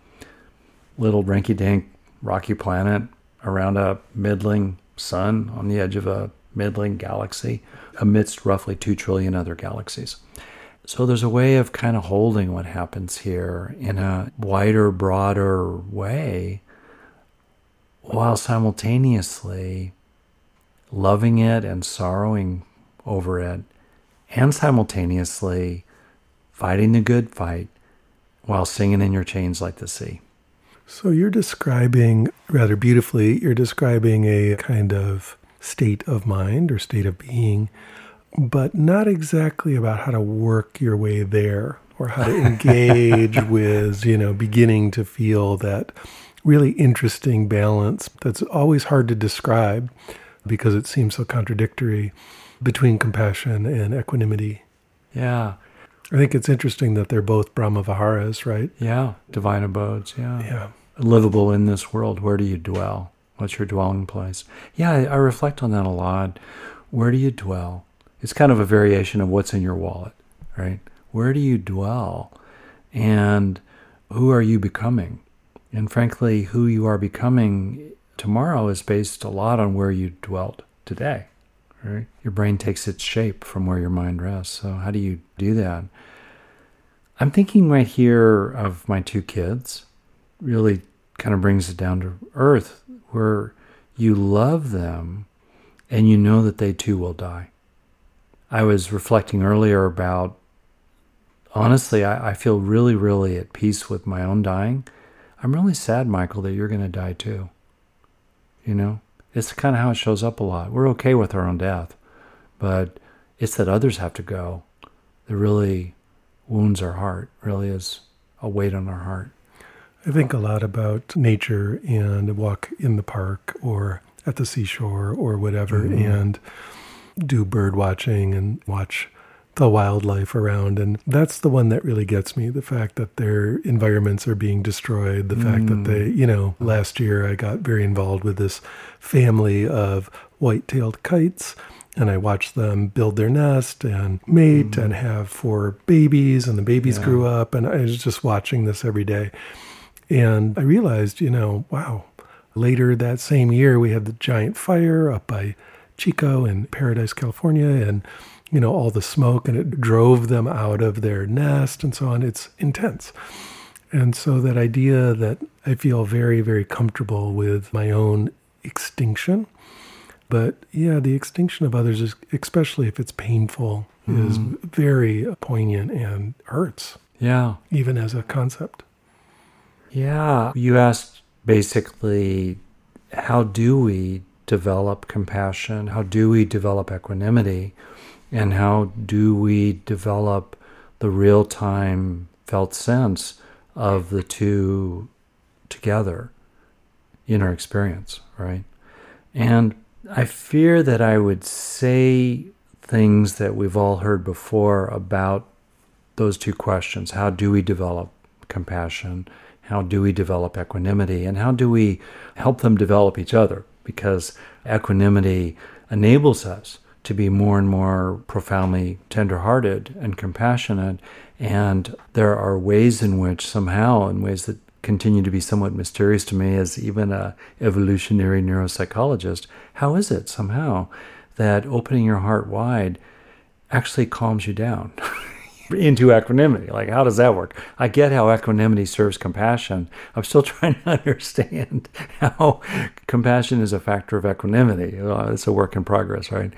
little rinky-dink rocky planet around a middling sun on the edge of a middling galaxy amidst roughly 2 trillion other galaxies. So there's a way of kind of holding what happens here in a wider, broader way, while simultaneously loving it and sorrowing over it, and simultaneously fighting the good fight while singing in your chains like the sea. So you're describing, rather beautifully, a kind of state of mind or state of being, but not exactly about how to work your way there or how to engage with, beginning to feel that really interesting balance that's always hard to describe because it seems so contradictory between compassion and equanimity. Yeah. I think it's interesting that they're both Brahma-Viharas, right? Yeah. Divine abodes, yeah. Livable in this world, where do you dwell? What's your dwelling place? Yeah, I reflect on that a lot. Where do you dwell? It's kind of a variation of what's in your wallet, right? Where do you dwell? And who are you becoming? And frankly, who you are becoming tomorrow is based a lot on where you dwelt today, right? Your brain takes its shape from where your mind rests. So how do you do that? I'm thinking right here of my two kids. Really kind of brings it down to earth, where you love them and you know that they too will die. I was reflecting earlier about, honestly, I feel really, really at peace with my own dying. I'm really sad, Michael, that you're going to die too. It's kind of how it shows up a lot. We're okay with our own death, but it's that others have to go that really wounds our heart, really is a weight on our heart. I think a lot about nature and a walk in the park or at the seashore or whatever, and do bird watching and watch the wildlife around. And that's the one that really gets me, the fact that their environments are being destroyed, the fact that they, last year I got very involved with this family of white-tailed kites, and I watched them build their nest and mate and have 4 babies, and the babies grew up, and I was just watching this every day. And I realized, wow, later that same year we had the giant fire up by Chico in Paradise, California, and, all the smoke, and it drove them out of their nest and so on. It's intense. And so that idea that I feel very, very comfortable with my own extinction But yeah, the extinction of others, is, especially if it's painful, is very poignant and hurts. Yeah. Even as a concept. Yeah. You asked basically, how do we develop compassion? How do we develop equanimity? And how do we develop the real-time felt sense of the two together in our experience, right? And I fear that I would say things that we've all heard before about those two questions. How do we develop compassion? How do we develop equanimity? And how do we help them develop each other? Because equanimity enables us to be more and more profoundly tenderhearted and compassionate. And there are ways in which somehow, in ways that continue to be somewhat mysterious to me as even an evolutionary neuropsychologist, how is it somehow that opening your heart wide actually calms you down into equanimity? Like, how does that work? I get how equanimity serves compassion. I'm still trying to understand how compassion is a factor of equanimity. It's a work in progress, right?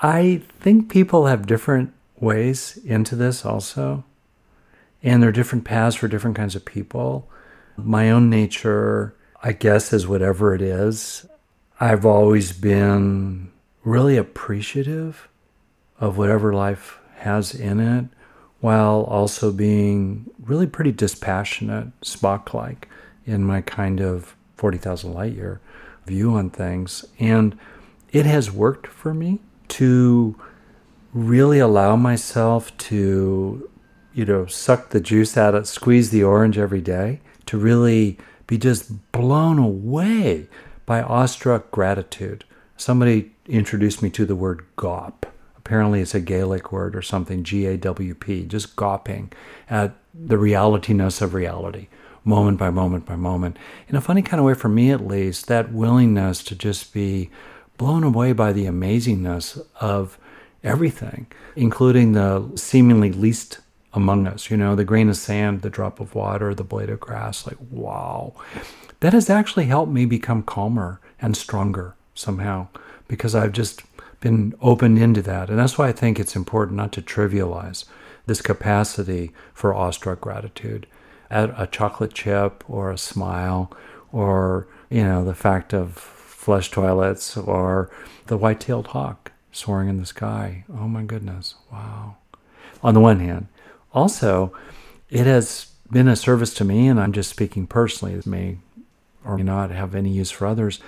I think people have different ways into this also. And there are different paths for different kinds of people. My own nature, I guess, is whatever it is. I've always been really appreciative of whatever life has in it, while also being really pretty dispassionate, Spock-like, in my kind of 40,000 light year view on things. And it has worked for me to really allow myself to, you know, suck the juice out of, squeeze the orange every day, to really be just blown away by awestruck gratitude. Somebody introduced me to the word gawp. Apparently it's a Gaelic word or something, G-A-W-P, just gawping at the realityness of reality, moment by moment by moment. In a funny kind of way, for me at least, that willingness to just be blown away by the amazingness of everything, including the seemingly least among us, you know, the grain of sand, the drop of water, the blade of grass, like, wow. That has actually helped me become calmer and stronger somehow, because I've just been opened into that. And that's why I think it's important not to trivialize this capacity for awestruck gratitude at a chocolate chip or a smile or, you know, the fact of flush toilets or the white-tailed hawk soaring in the sky. Oh my goodness, wow. On the one hand. Also, it has been a service to me, and I'm just speaking personally, it may or may not have any use for others,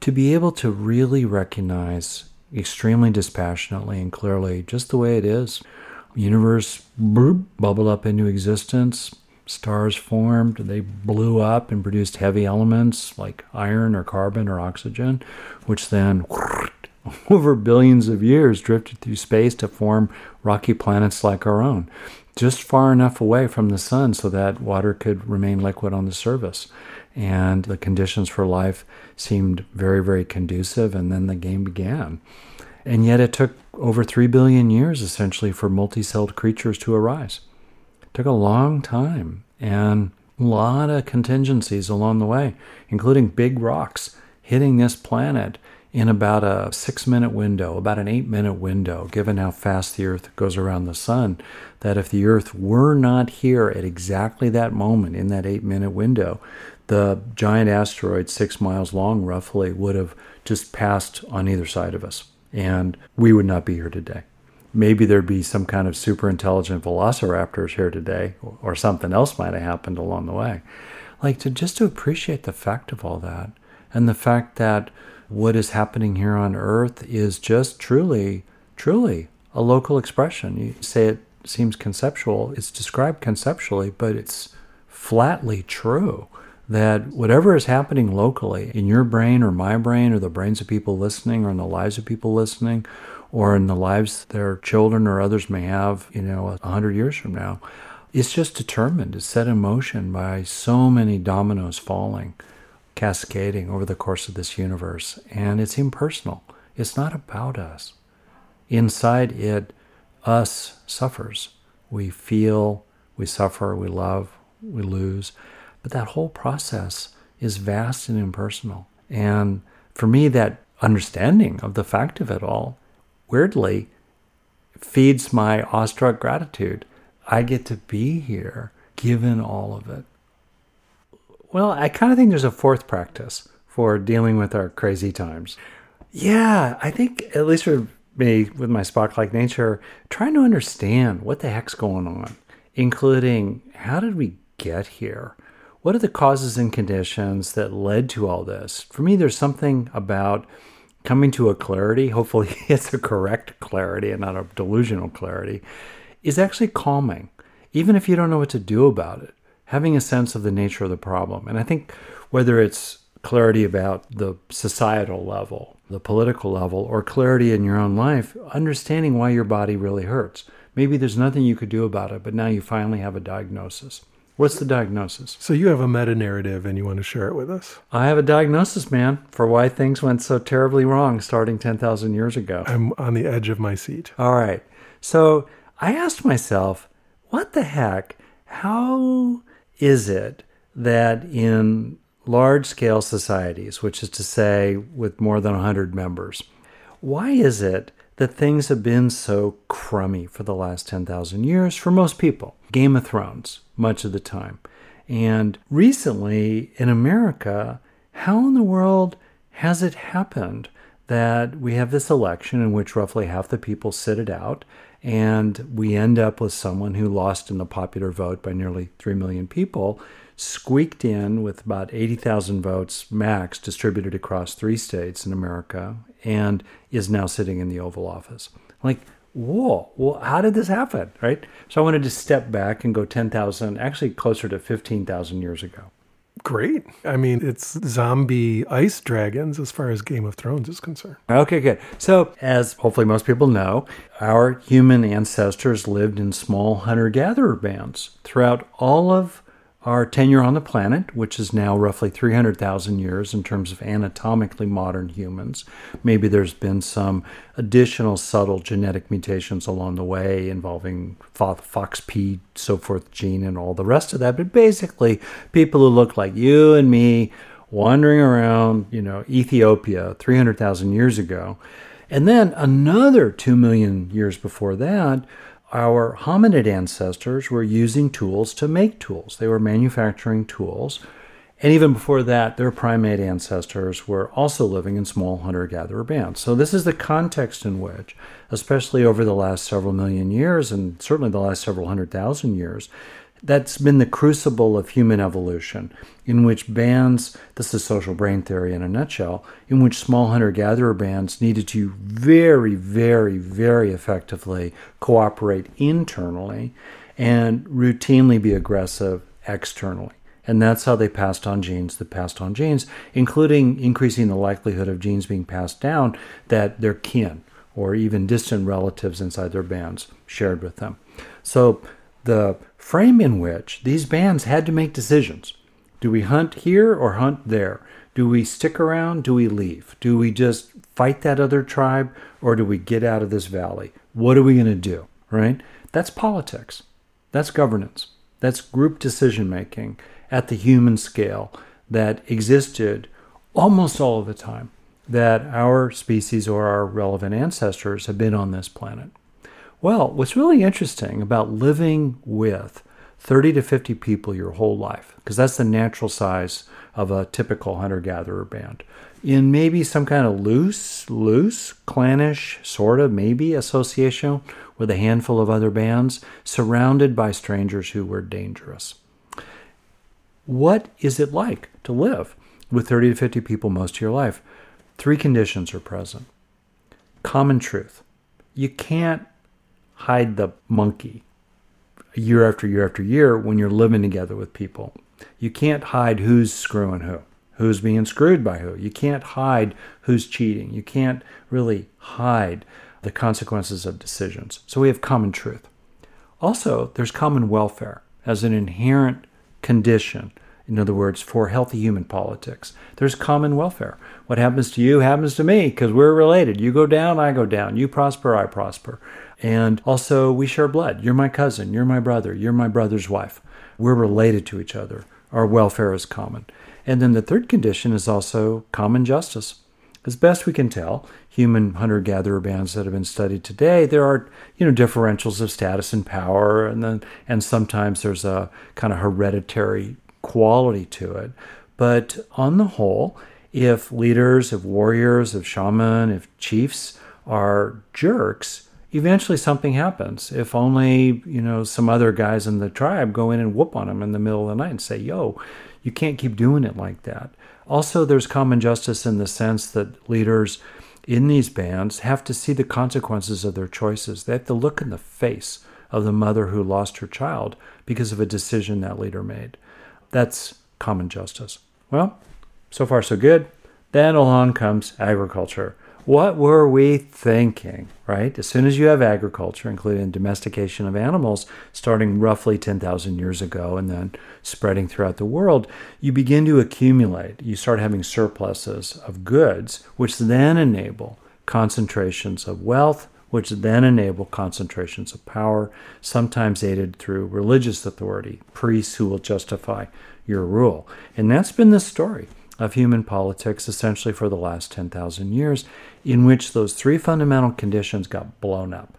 to be able to really recognize extremely dispassionately and clearly just the way it is. Universe bubbled up into existence, stars formed, they blew up and produced heavy elements like iron or carbon or oxygen, which then over billions of years drifted through space to form rocky planets like our own, just far enough away from the sun so that water could remain liquid on the surface. And the conditions for life seemed very, very conducive, and then the game began. And yet it took over 3 billion years, essentially, for multi-celled creatures to arise. It took a long time, and a lot of contingencies along the way, including big rocks hitting this planet in about a 6-minute window, about an 8-minute window, given how fast the Earth goes around the sun, that if the Earth were not here at exactly that moment in that 8-minute window, the giant asteroid 6 miles long roughly would have just passed on either side of us, and we would not be here today. Maybe there'd be some kind of super intelligent velociraptors here today, or something else might have happened along the way. Like, to appreciate the fact of all that, and the fact that what is happening here on Earth is just truly, truly a local expression. You say it seems conceptual, it's described conceptually, but it's flatly true that whatever is happening locally in your brain or my brain or the brains of people listening or in the lives of people listening or in the lives their children or others may have, you know, 100 years from now, it's just determined, it's set in motion by so many dominoes falling, cascading over the course of this universe. And it's impersonal. It's not about us. Inside it, us suffers. We feel, we suffer, we love, we lose. But that whole process is vast and impersonal. And for me, that understanding of the fact of it all, weirdly, feeds my awestruck gratitude. I get to be here, given all of it. Well, I kind of think there's a fourth practice for dealing with our crazy times. Yeah, I think, at least for me, with my Spock-like nature, trying to understand what the heck's going on, including how did we get here? What are the causes and conditions that led to all this? For me, there's something about coming to a clarity, hopefully it's a correct clarity and not a delusional clarity, is actually calming, even if you don't know what to do about it, having a sense of the nature of the problem. And I think whether it's clarity about the societal level, the political level, or clarity in your own life, understanding why your body really hurts. Maybe there's nothing you could do about it, but now you finally have a diagnosis. What's the diagnosis? So you have a meta-narrative and you want to share it with us? I have a diagnosis, man, for why things went so terribly wrong starting 10,000 years ago. I'm on the edge of my seat. All right. So I asked myself, what the heck? How is it that in large-scale societies, which is to say with more than 100 members, why is it that things have been so crummy for the last 10,000 years for most people? Game of Thrones, much of the time. And recently in America, how in the world has it happened that we have this election in which roughly half the people sit it out, and we end up with someone who lost in the popular vote by nearly 3 million people, squeaked in with about 80,000 votes max distributed across 3 states in America, and is now sitting in the Oval Office? Like, whoa, well, how did this happen, right? So I wanted to step back and go 10,000, actually closer to 15,000 years ago. Great. I mean, it's zombie ice dragons as far as Game of Thrones is concerned. Okay, good. So, as hopefully most people know, our human ancestors lived in small hunter-gatherer bands throughout all of our tenure on the planet, which is now roughly 300,000 years in terms of anatomically modern humans. Maybe there's been some additional subtle genetic mutations along the way involving FOXP, so forth, gene, and all the rest of that. But basically, people who look like you and me wandering around, Ethiopia 300,000 years ago. And then another 2 million years before that, our hominid ancestors were using tools to make tools. They were manufacturing tools. And even before that, their primate ancestors were also living in small hunter-gatherer bands. So this is the context in which, especially over the last several million years, and certainly the last several 100,000 years, that's been the crucible of human evolution, in which bands, this is social brain theory in a nutshell, in which small hunter-gatherer bands needed to very, very, very effectively cooperate internally and routinely be aggressive externally. And that's how they passed on genes that passed on genes, including increasing the likelihood of genes being passed down that their kin or even distant relatives inside their bands shared with them. So the frame in which these bands had to make decisions. Do we hunt here or hunt there? Do we stick around? Do we leave? Do we just fight that other tribe, or do we get out of this valley? What are we going to do, right? That's politics. That's governance. That's group decision-making at the human scale that existed almost all of the time that our species or our relevant ancestors have been on this planet. Well, what's really interesting about living with 30 to 50 people your whole life, because that's the natural size of a typical hunter-gatherer band, in maybe some kind of loose, clannish, sort of maybe association with a handful of other bands, surrounded by strangers who were dangerous. What is it like to live with 30 to 50 people most of your life? 3 conditions are present. Common truth. You can't hide the monkey year after year after year when you're living together with people. You can't hide who's screwing who, who's being screwed by who. You can't hide who's cheating. You can't really hide the consequences of decisions. So we have common truth. Also, there's common welfare as an inherent condition. In other words, for healthy human politics, there's common welfare. What happens to you happens to me because we're related. You go down, I go down. You prosper, I prosper. And also, we share blood. You're my cousin. You're my brother. You're my brother's wife. We're related to each other. Our welfare is common. And then the third condition is also common justice. As best we can tell, human hunter-gatherer bands that have been studied today, there are, differentials of status and power, and sometimes there's a kind of hereditary quality to it. But on the whole, if leaders, if warriors, if shamans, if chiefs are jerks, eventually something happens. If only, some other guys in the tribe go in and whoop on them in the middle of the night and say, yo, you can't keep doing it like that. Also, there's common justice in the sense that leaders in these bands have to see the consequences of their choices. They have to look in the face of the mother who lost her child because of a decision that leader made. That's common justice. Well, so far so good. Then along comes agriculture. What were we thinking, right? As soon as you have agriculture, including domestication of animals, starting roughly 10,000 years ago and then spreading throughout the world, you begin to accumulate. You start having surpluses of goods, which then enable concentrations of wealth, which then enable concentrations of power, sometimes aided through religious authority, priests who will justify your rule. And that's been the story of human politics essentially for the last 10,000 years, in which those three fundamental conditions got blown up.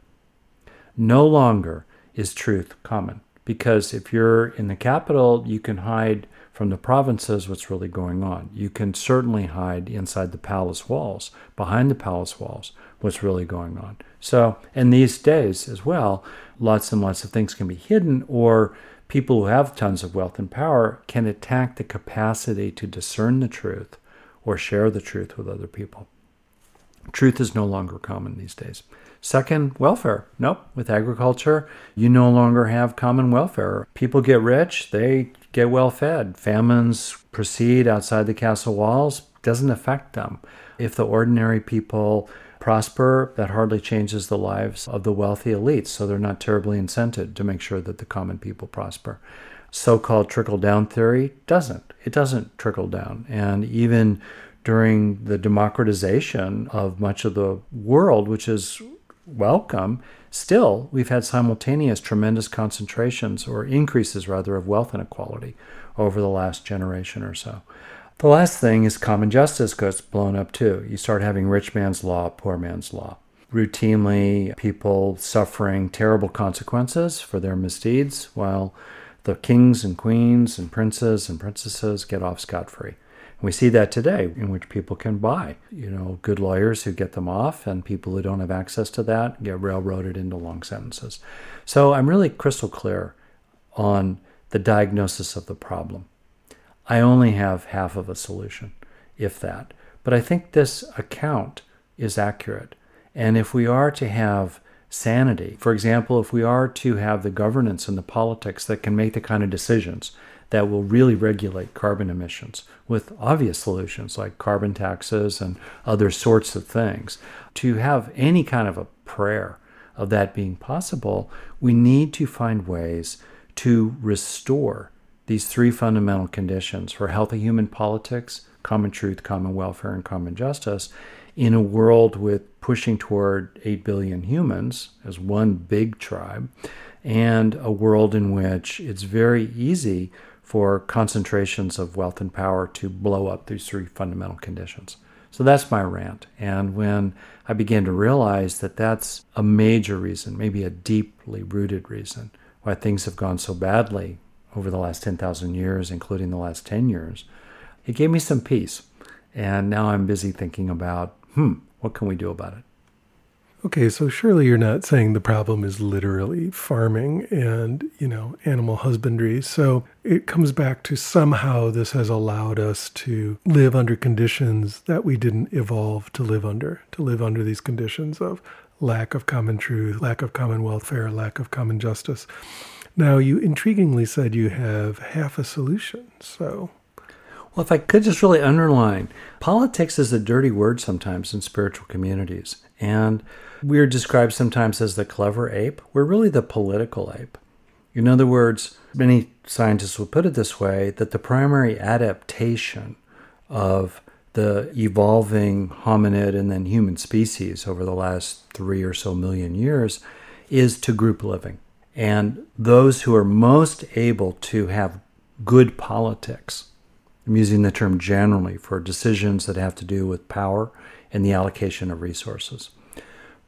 No longer is truth common, because if you're in the capital, you can hide from the provinces what's really going on. You can certainly hide inside the palace walls, behind the palace walls, what's really going on. So, and these days as well, lots and lots of things can be hidden, or people who have tons of wealth and power can attack the capacity to discern the truth or share the truth with other people. Truth is no longer common these days. Second, welfare. Nope. With agriculture, you no longer have common welfare. People get rich, they get well fed. Famines proceed outside the castle walls. Doesn't affect them. If the ordinary people prosper, that hardly changes the lives of the wealthy elites, so they're not terribly incented to make sure that the common people prosper. So-called trickle-down theory doesn't. It doesn't trickle down. And even during the democratization of much of the world, which is welcome, still we've had simultaneous tremendous concentrations or increases, rather, of wealth inequality over the last generation or so. The last thing is common justice gets blown up too. You start having rich man's law, poor man's law. Routinely, people suffering terrible consequences for their misdeeds, while the kings and queens and princes and princesses get off scot-free. And we see that today, in which people can buy, good lawyers who get them off, and people who don't have access to that get railroaded into long sentences. So I'm really crystal clear on the diagnosis of the problem. I only have half of a solution, if that. But I think this account is accurate. And if we are to have sanity, for example, if we are to have the governance and the politics that can make the kind of decisions that will really regulate carbon emissions with obvious solutions like carbon taxes and other sorts of things, to have any kind of a prayer of that being possible, we need to find ways to restore these three fundamental conditions for healthy human politics, common truth, common welfare, and common justice in a world with pushing toward 8 billion humans as one big tribe, and a world in which it's very easy for concentrations of wealth and power to blow up these three fundamental conditions. So that's my rant. And when I began to realize that that's a major reason, maybe a deeply rooted reason, why things have gone so badly over the last 10,000 years, including the last 10 years, it gave me some peace. And now I'm busy thinking about, what can we do about it? Okay, so surely you're not saying the problem is literally farming and, animal husbandry. So it comes back to somehow this has allowed us to live under conditions that we didn't evolve to live under these conditions of lack of common truth, lack of common welfare, lack of common justice. Now, you intriguingly said you have half a solution, so... Well, if I could just really underline, politics is a dirty word sometimes in spiritual communities, and we're described sometimes as the clever ape. We're really the political ape. In other words, many scientists will put it this way, that the primary adaptation of the evolving hominid and then human species over the last 3 or so million years is to group living. And those who are most able to have good politics I'm using the term generally for decisions that have to do with power and the allocation of resources.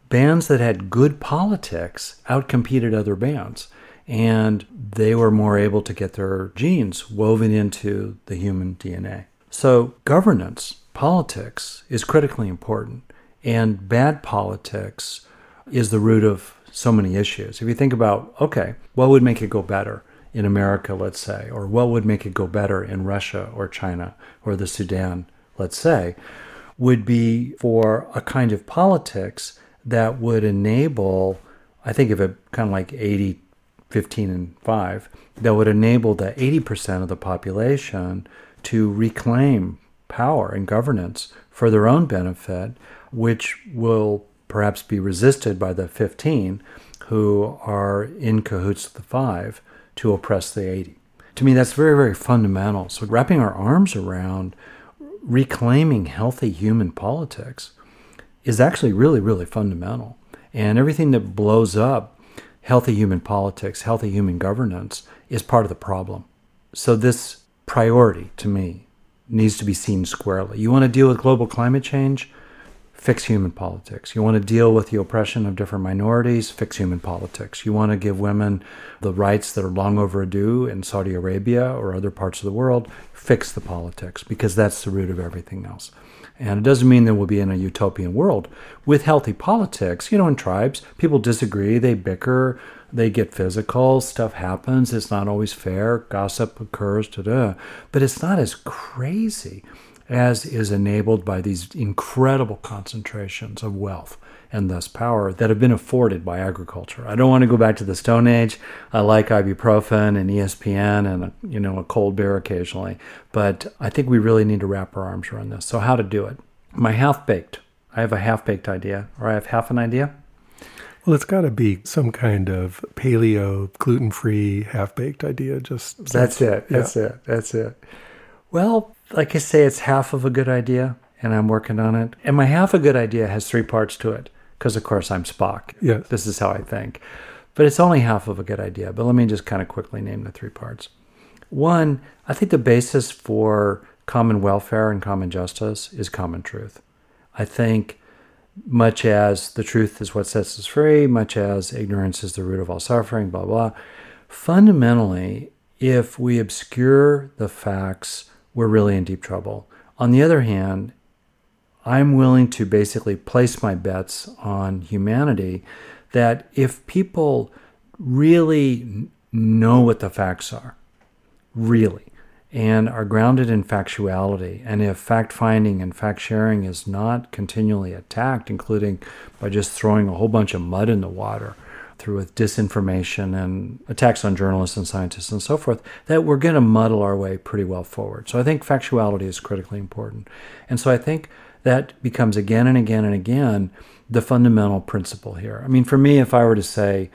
Bands that had good politics outcompeted other bands, and they were more able to get their genes woven into the human DNA. So governance, politics, is critically important, and bad politics is the root of so many issues. If you think about, okay, what would make it go better in America, let's say, or what would make it go better in Russia or China or the Sudan, let's say, would be for a kind of politics that would enable, I think of it kind of like 80, 15, and 5, that would enable the 80% of the population to reclaim power and governance for their own benefit, which will perhaps be resisted by the 15 who are in cahoots with the 5 to oppress the 80. To me, that's very, very fundamental. So wrapping our arms around reclaiming healthy human politics is actually really, really fundamental. And everything that blows up healthy human politics, healthy human governance, is part of the problem. So this priority, to me, needs to be seen squarely. You want to deal with global climate change? Fix human politics. You want to deal with the oppression of different minorities? Fix human politics. You want to give women the rights that are long overdue in Saudi Arabia or other parts of the world? Fix the politics, because that's the root of everything else. And it doesn't mean that we'll be in a utopian world. With healthy politics, you know, in tribes, people disagree, they bicker, they get physical, stuff happens, it's not always fair, gossip occurs, but it's not as crazy as is enabled by these incredible concentrations of wealth and thus power that have been afforded by agriculture. I don't want to go back to the Stone Age. I like ibuprofen and ESPN and a cold beer occasionally, but I think we really need to wrap our arms around this. So how to do it? I have a half-baked idea, or I have half an idea. Well, it's got to be some kind of paleo, gluten-free, half-baked idea. That's it. Well, like I say, it's half of a good idea, and I'm working on it. And my half a good idea has three parts to it, because, of course, I'm Spock. Yeah. This is how I think. But it's only half of a good idea. But let me just kind of quickly name the three parts. One, I think the basis for common welfare and common justice is common truth. I think much as the truth is what sets us free, much as ignorance is the root of all suffering, blah, blah, fundamentally, if we obscure the facts, we're really in deep trouble. On the other hand, I'm willing to basically place my bets on humanity that if people really know what the facts are, really, and are grounded in factuality, and if fact-finding and fact-sharing is not continually attacked, including by just throwing a whole bunch of mud in the water, through with disinformation and attacks on journalists and scientists and so forth, that we're going to muddle our way pretty well forward. So I think factuality is critically important. And so I think that becomes again and again and again the fundamental principle here. I mean, for me, if I were to say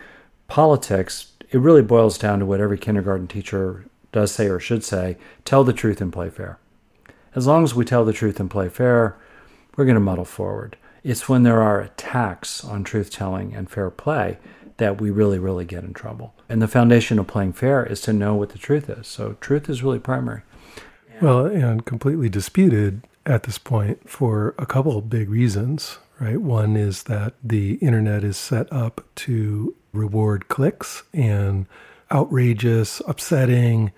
politics, it really boils down to what every kindergarten teacher does say or should say: tell the truth and play fair. As long as we tell the truth and play fair, we're going to muddle forward. It's when there are attacks on truth-telling and fair play that we really, really get in trouble. And the foundation of playing fair is to know what the truth is. So truth is really primary. Well, and completely disputed at this point for a couple of big reasons, right? One is that the internet is set up to reward clicks, and outrageous, upsetting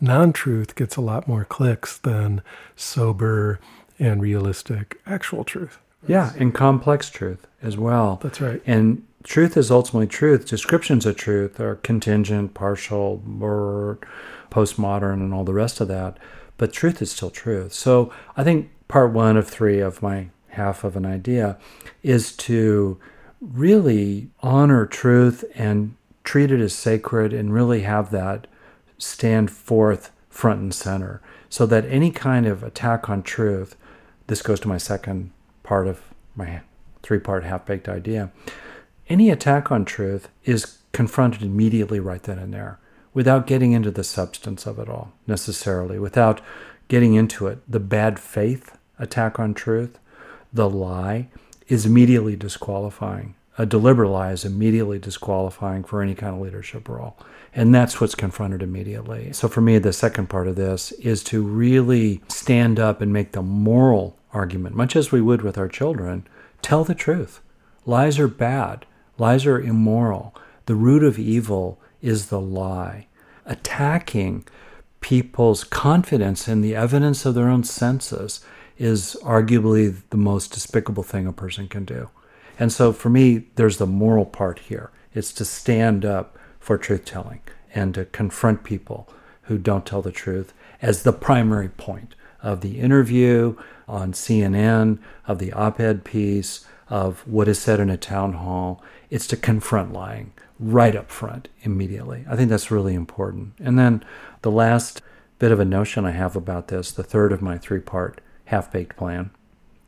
non-truth gets a lot more clicks than sober and realistic actual truth. Right? Yeah, and complex truth as well. That's right. And truth is ultimately truth. Descriptions of truth are contingent, partial, postmodern, and all the rest of that. But truth is still truth. So I think part one of three of my half of an idea is to really honor truth and treat it as sacred and really have that stand forth front and center, so that any kind of attack on truth, this goes to my second part of my three-part half-baked idea, any attack on truth is confronted immediately right then and there, without getting into the substance of it all, necessarily, without getting into it. The bad faith attack on truth, the lie, is immediately disqualifying a deliberate lie is immediately disqualifying for any kind of leadership role. And that's what's confronted immediately. So for me, the second part of this is to really stand up and make the moral argument, much as we would with our children. Tell the truth. Lies are bad. Lies are immoral. The root of evil is the lie. Attacking people's confidence in the evidence of their own senses is arguably the most despicable thing a person can do. And so for me, there's the moral part here. It's to stand up for truth-telling and to confront people who don't tell the truth as the primary point of the interview on CNN, of the op-ed piece, of what is said in a town hall. It's to confront lying right up front immediately. I think that's really important. And then the last bit of a notion I have about this, the third of my three-part half-baked plan.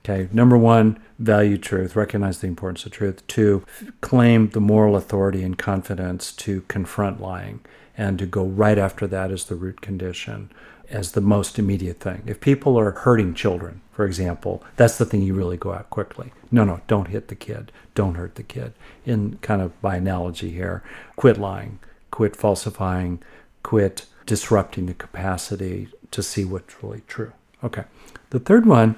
Okay, number one, value truth, recognize the importance of truth. Two, claim the moral authority and confidence to confront lying and to go right after that as the root condition, as the most immediate thing. If people are hurting children, for example, that's the thing you really go out quickly. No, don't hit the kid. Don't hurt the kid. In kind of by analogy here, quit lying, quit falsifying, quit disrupting the capacity to see what's really true. Okay, the third one,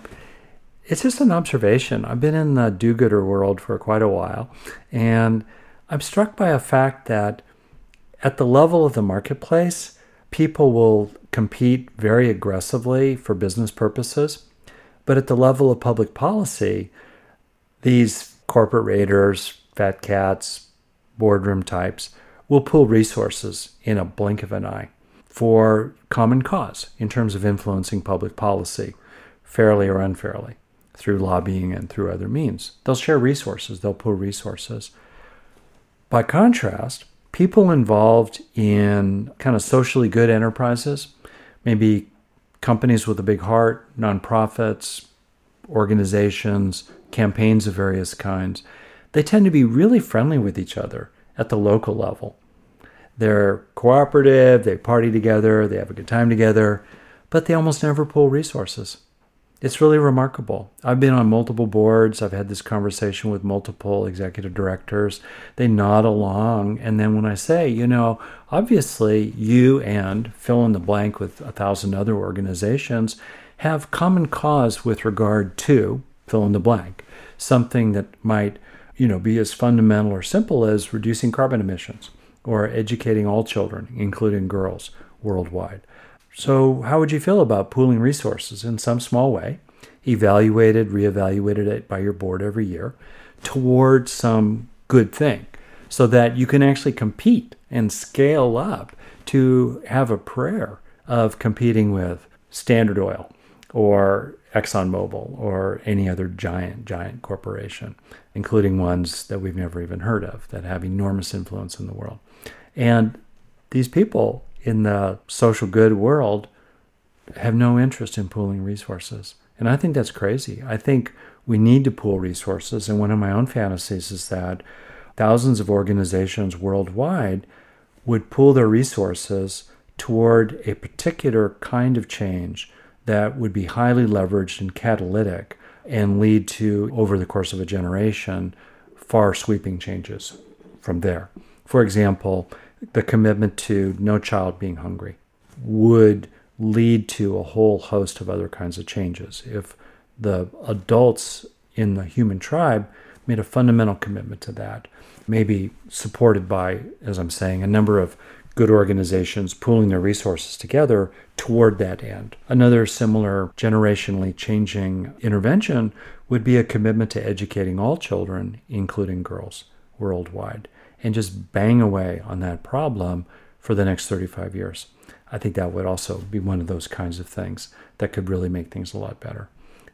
it's just an observation. I've been in the do-gooder world for quite a while, and I'm struck by a fact that at the level of the marketplace, people will compete very aggressively for business purposes. But at the level of public policy, these corporate raiders, fat cats, boardroom types will pool resources in a blink of an eye for common cause in terms of influencing public policy, fairly or unfairly, through lobbying and through other means. They'll share resources, they'll pool resources. By contrast, people involved in kind of socially good enterprises, maybe companies with a big heart, nonprofits, organizations, campaigns of various kinds, they tend to be really friendly with each other at the local level. They're cooperative, they party together, they have a good time together, but they almost never pool resources. It's really remarkable. I've been on multiple boards. I've had this conversation with multiple executive directors. They nod along. And then when I say, obviously you and fill in the blank with 1,000 other organizations have common cause with regard to fill in the blank, something that might, be as fundamental or simple as reducing carbon emissions or educating all children, including girls, worldwide. So how would you feel about pooling resources in some small way, reevaluated it by your board every year, towards some good thing, so that you can actually compete and scale up to have a prayer of competing with Standard Oil or ExxonMobil or any other giant corporation, including ones that we've never even heard of that have enormous influence in the world. And these people in the social good world have no interest in pooling resources. And I think that's crazy. I think we need to pool resources. And one of my own fantasies is that thousands of organizations worldwide would pool their resources toward a particular kind of change that would be highly leveraged and catalytic and lead to, over the course of a generation, far sweeping changes from there. For example, the commitment to no child being hungry would lead to a whole host of other kinds of changes. If the adults in the human tribe made a fundamental commitment to that, maybe supported by, as I'm saying, a number of good organizations pooling their resources together toward that end. Another similar generationally changing intervention would be a commitment to educating all children, including girls, worldwide, and just bang away on that problem for the next 35 years. I think that would also be one of those kinds of things that could really make things a lot better.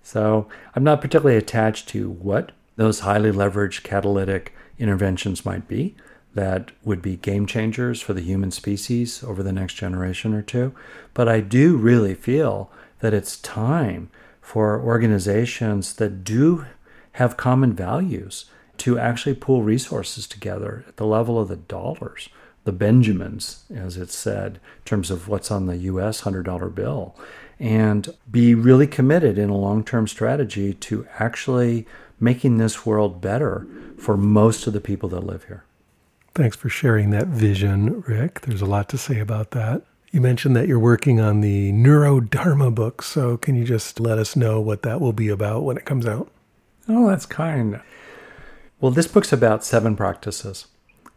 So I'm not particularly attached to what those highly leveraged catalytic interventions might be that would be game changers for the human species over the next generation or two. But I do really feel that it's time for organizations that do have common values to actually pool resources together at the level of the dollars, the Benjamins, as it's said, in terms of what's on the U.S. $100 bill, and be really committed in a long-term strategy to actually making this world better for most of the people that live here. Thanks for sharing that vision, Rick. There's a lot to say about that. You mentioned that you're working on the Neurodharma book, so can you just let us know what that will be about when it comes out? Oh, that's kind. Well, this book's about 7 practices,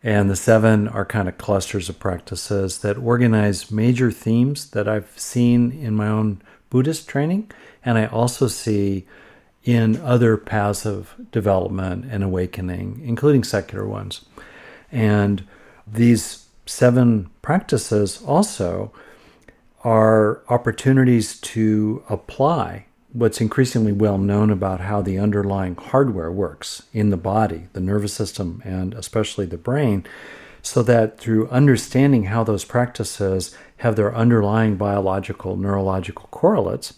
and the 7 are kind of clusters of practices that organize major themes that I've seen in my own Buddhist training, and I also see in other paths of development and awakening, including secular ones. And these 7 practices also are opportunities to apply what's increasingly well known about how the underlying hardware works in the body, the nervous system, and especially the brain, so that through understanding how those practices have their underlying biological, neurological correlates,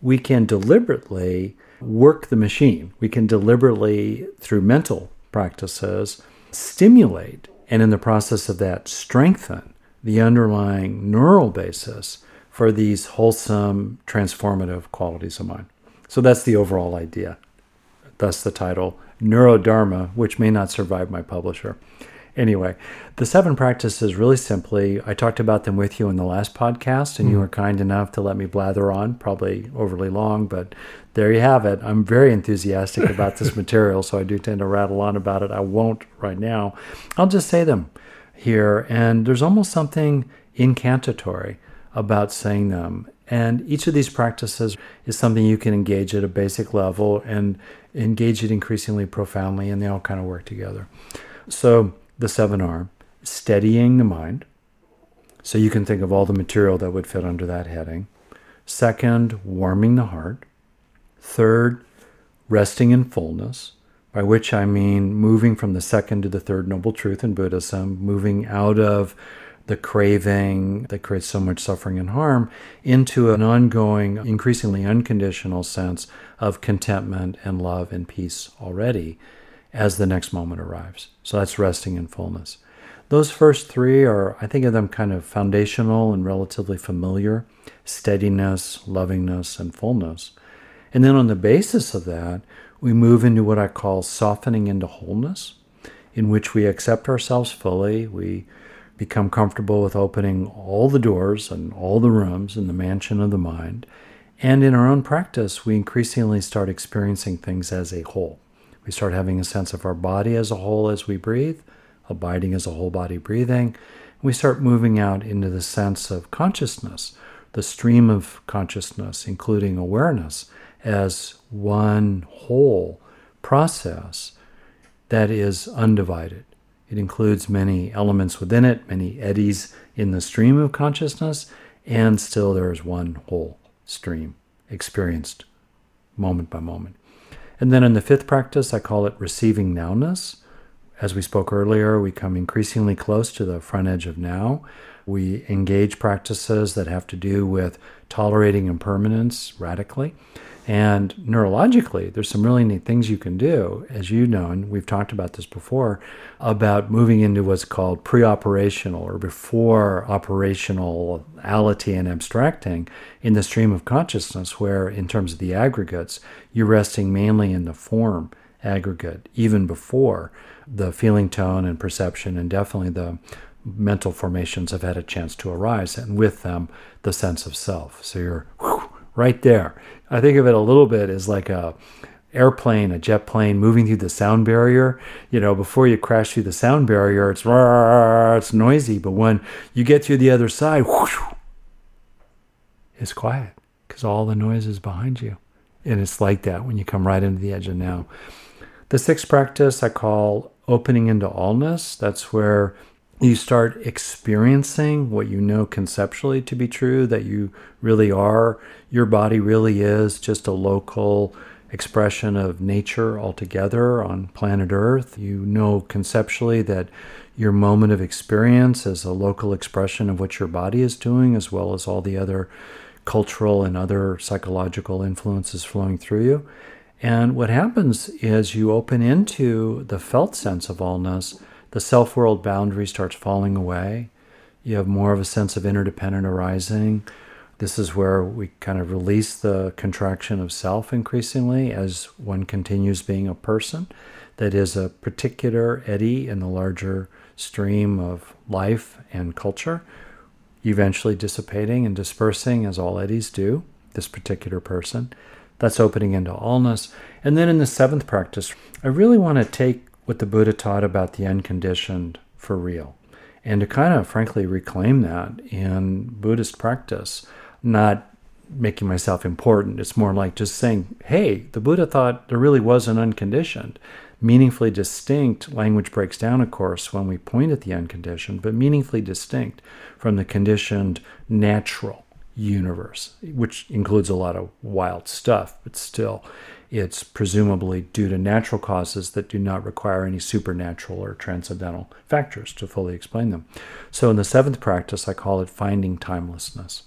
we can deliberately work the machine. We can deliberately, through mental practices, stimulate and in the process of that strengthen the underlying neural basis for these wholesome, transformative qualities of mind. So that's the overall idea. Thus the title, Neurodharma, which may not survive my publisher. Anyway, the 7 practices really simply, I talked about them with you in the last podcast, and you were kind enough to let me blather on, probably overly long, but there you have it. I'm very enthusiastic about this material, so I do tend to rattle on about it. I won't right now. I'll just say them here, and there's almost something incantatory about saying them. And each of these practices is something you can engage at a basic level and engage it increasingly profoundly, and they all kind of work together. So the 7 are steadying the mind. So you can think of all the material that would fit under that heading. Second, warming the heart. Third, resting in fullness, by which I mean moving from the second to the third noble truth in Buddhism, moving out of the craving that creates so much suffering and harm, into an ongoing, increasingly unconditional sense of contentment and love and peace already as the next moment arrives. So that's resting in fullness. Those first 3 are, I think of them kind of foundational and relatively familiar, steadiness, lovingness, and fullness. And then on the basis of that, we move into what I call softening into wholeness, in which we accept ourselves fully, we become comfortable with opening all the doors and all the rooms in the mansion of the mind. And in our own practice, we increasingly start experiencing things as a whole. We start having a sense of our body as a whole as we breathe, abiding as a whole body breathing. We start moving out into the sense of consciousness, the stream of consciousness, including awareness, as one whole process that is undivided. It includes many elements within it, many eddies in the stream of consciousness, and still there is one whole stream experienced moment by moment. And then in the 5th practice, I call it receiving nowness. As we spoke earlier, we come increasingly close to the front edge of now. We engage practices that have to do with tolerating impermanence radically. And neurologically, there's some really neat things you can do, as you know, and we've talked about this before, about moving into what's called pre-operational or before operationality and abstracting in the stream of consciousness, where in terms of the aggregates, you're resting mainly in the form aggregate, even before the feeling, tone, and perception, and definitely the mental formations have had a chance to arise, and with them, the sense of self. So you're right there. I think of it a little bit as like a airplane, a jet plane moving through the sound barrier. You know, before you crash through the sound barrier, it's noisy. But when you get through the other side, whoosh, it's quiet because all the noise is behind you. And it's like that when you come right into the edge of now. The 6th practice I call opening into allness. That's where you start experiencing what you know conceptually to be true, that you really are, your body really is just a local expression of nature altogether on planet Earth. You know conceptually that your moment of experience is a local expression of what your body is doing, as well as all the other cultural and other psychological influences flowing through you. And what happens is you open into the felt sense of allness. The self-world boundary starts falling away. You have more of a sense of interdependent arising. This is where we kind of release the contraction of self increasingly as one continues being a person that is a particular eddy in the larger stream of life and culture, eventually dissipating and dispersing as all eddies do, this particular person. That's opening into allness. And then in the seventh practice, I really want to take what the Buddha taught about the unconditioned for real and to kind of, frankly, reclaim that in Buddhist practice, not making myself important. It's more like just saying, hey, the Buddha thought there really was an unconditioned. Meaningfully distinct language breaks down, of course, when we point at the unconditioned, but meaningfully distinct from the conditioned natural universe, which includes a lot of wild stuff, but still it's presumably due to natural causes that do not require any supernatural or transcendental factors to fully explain them. So in the seventh practice, I call it finding timelessness,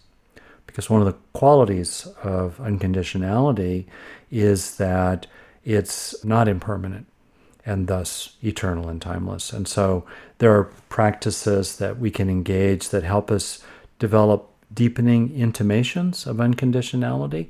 because one of the qualities of unconditionality is that it's not impermanent and thus eternal and timeless. And so there are practices that we can engage that help us develop deepening intimations of unconditionality.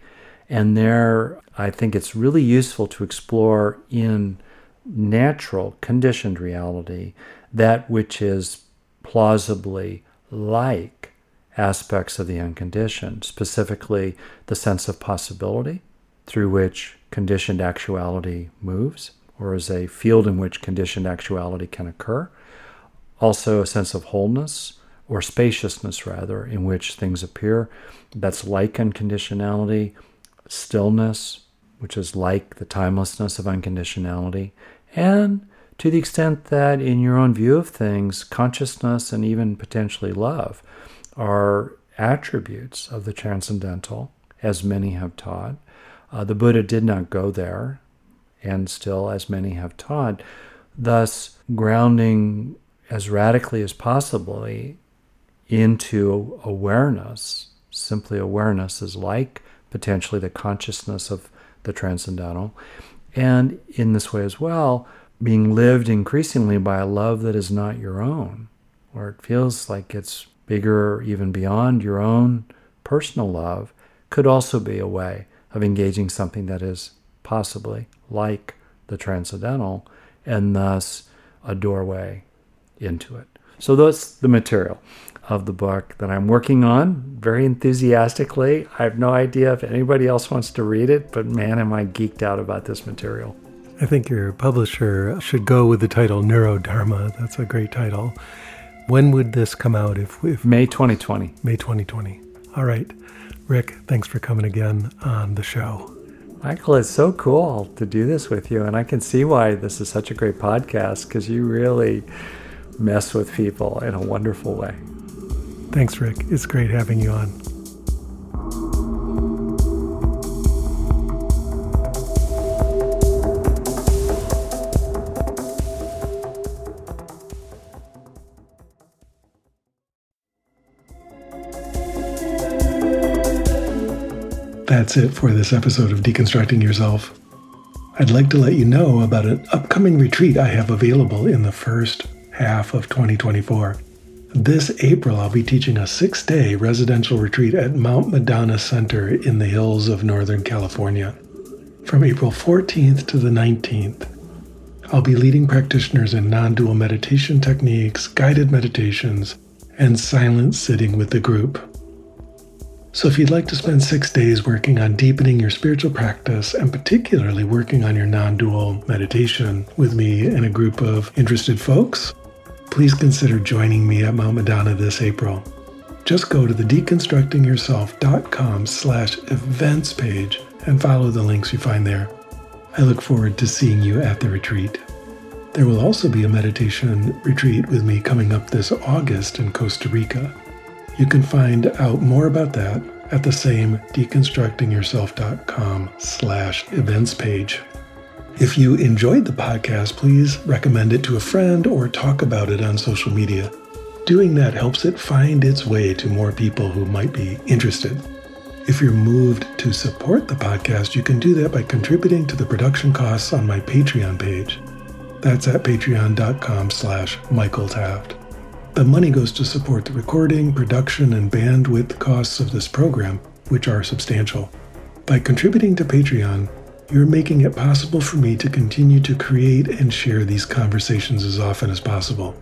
And there, I think it's really useful to explore in natural, conditioned reality that which is plausibly like aspects of the unconditioned, specifically the sense of possibility through which conditioned actuality moves, or is a field in which conditioned actuality can occur. Also a sense of wholeness, or spaciousness rather, in which things appear. That's like unconditionality. Stillness, which is like the timelessness of unconditionality. And to the extent that in your own view of things, consciousness and even potentially love are attributes of the transcendental, as many have taught. The Buddha did not go there, and still, as many have taught, thus grounding as radically as possibly into awareness. Simply awareness is like potentially the consciousness of the transcendental. And in this way as well, being lived increasingly by a love that is not your own, or it feels like it's bigger even beyond your own personal love, could also be a way of engaging something that is possibly like the transcendental and thus a doorway into it. So that's the material of the book that I'm working on very enthusiastically. I have no idea if anybody else wants to read it, but man, am I geeked out about this material. I think your publisher should go with the title Neurodharma. That's a great title. When would this come out? If May 2020. May 2020. All right. Rick, thanks for coming again on the show. Michael, it's so cool to do this with you, and I can see why this is such a great podcast, because you really mess with people in a wonderful way. Thanks, Rick. It's great having you on. That's it for this episode of Deconstructing Yourself. I'd like to let you know about an upcoming retreat I have available in the first half of 2024. This April, I'll be teaching a 6-day residential retreat at Mount Madonna Center in the hills of Northern California. From April 14th to the 19th, I'll be leading practitioners in non-dual meditation techniques, guided meditations, and silent sitting with the group. So if you'd like to spend 6 days working on deepening your spiritual practice, and particularly working on your non-dual meditation with me and a group of interested folks, please consider joining me at Mount Madonna this April. Just go to the DeconstructingYourself.com/events page and follow the links you find there. I look forward to seeing you at the retreat. There will also be a meditation retreat with me coming up this August in Costa Rica. You can find out more about that at the same DeconstructingYourself.com/events page. If you enjoyed the podcast, please recommend it to a friend or talk about it on social media. Doing that helps it find its way to more people who might be interested. If you're moved to support the podcast, you can do that by contributing to the production costs on my Patreon page. That's at patreon.com/Michael Taft. The money goes to support the recording, production, and bandwidth costs of this program, which are substantial. By contributing to Patreon, you're making it possible for me to continue to create and share these conversations as often as possible.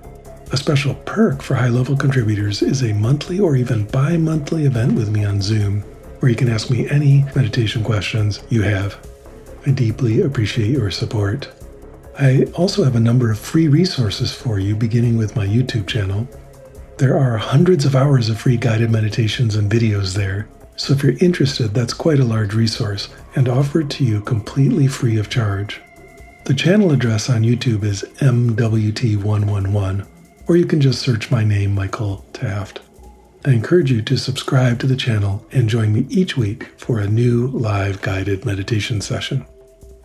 A special perk for high-level contributors is a monthly or even bi-monthly event with me on Zoom, where you can ask me any meditation questions you have. I deeply appreciate your support. I also have a number of free resources for you, beginning with my YouTube channel. There are hundreds of hours of free guided meditations and videos there, so if you're interested, that's quite a large resource and offered to you completely free of charge. The channel address on YouTube is MWT111, or you can just search my name, Michael Taft. I encourage you to subscribe to the channel and join me each week for a new live guided meditation session.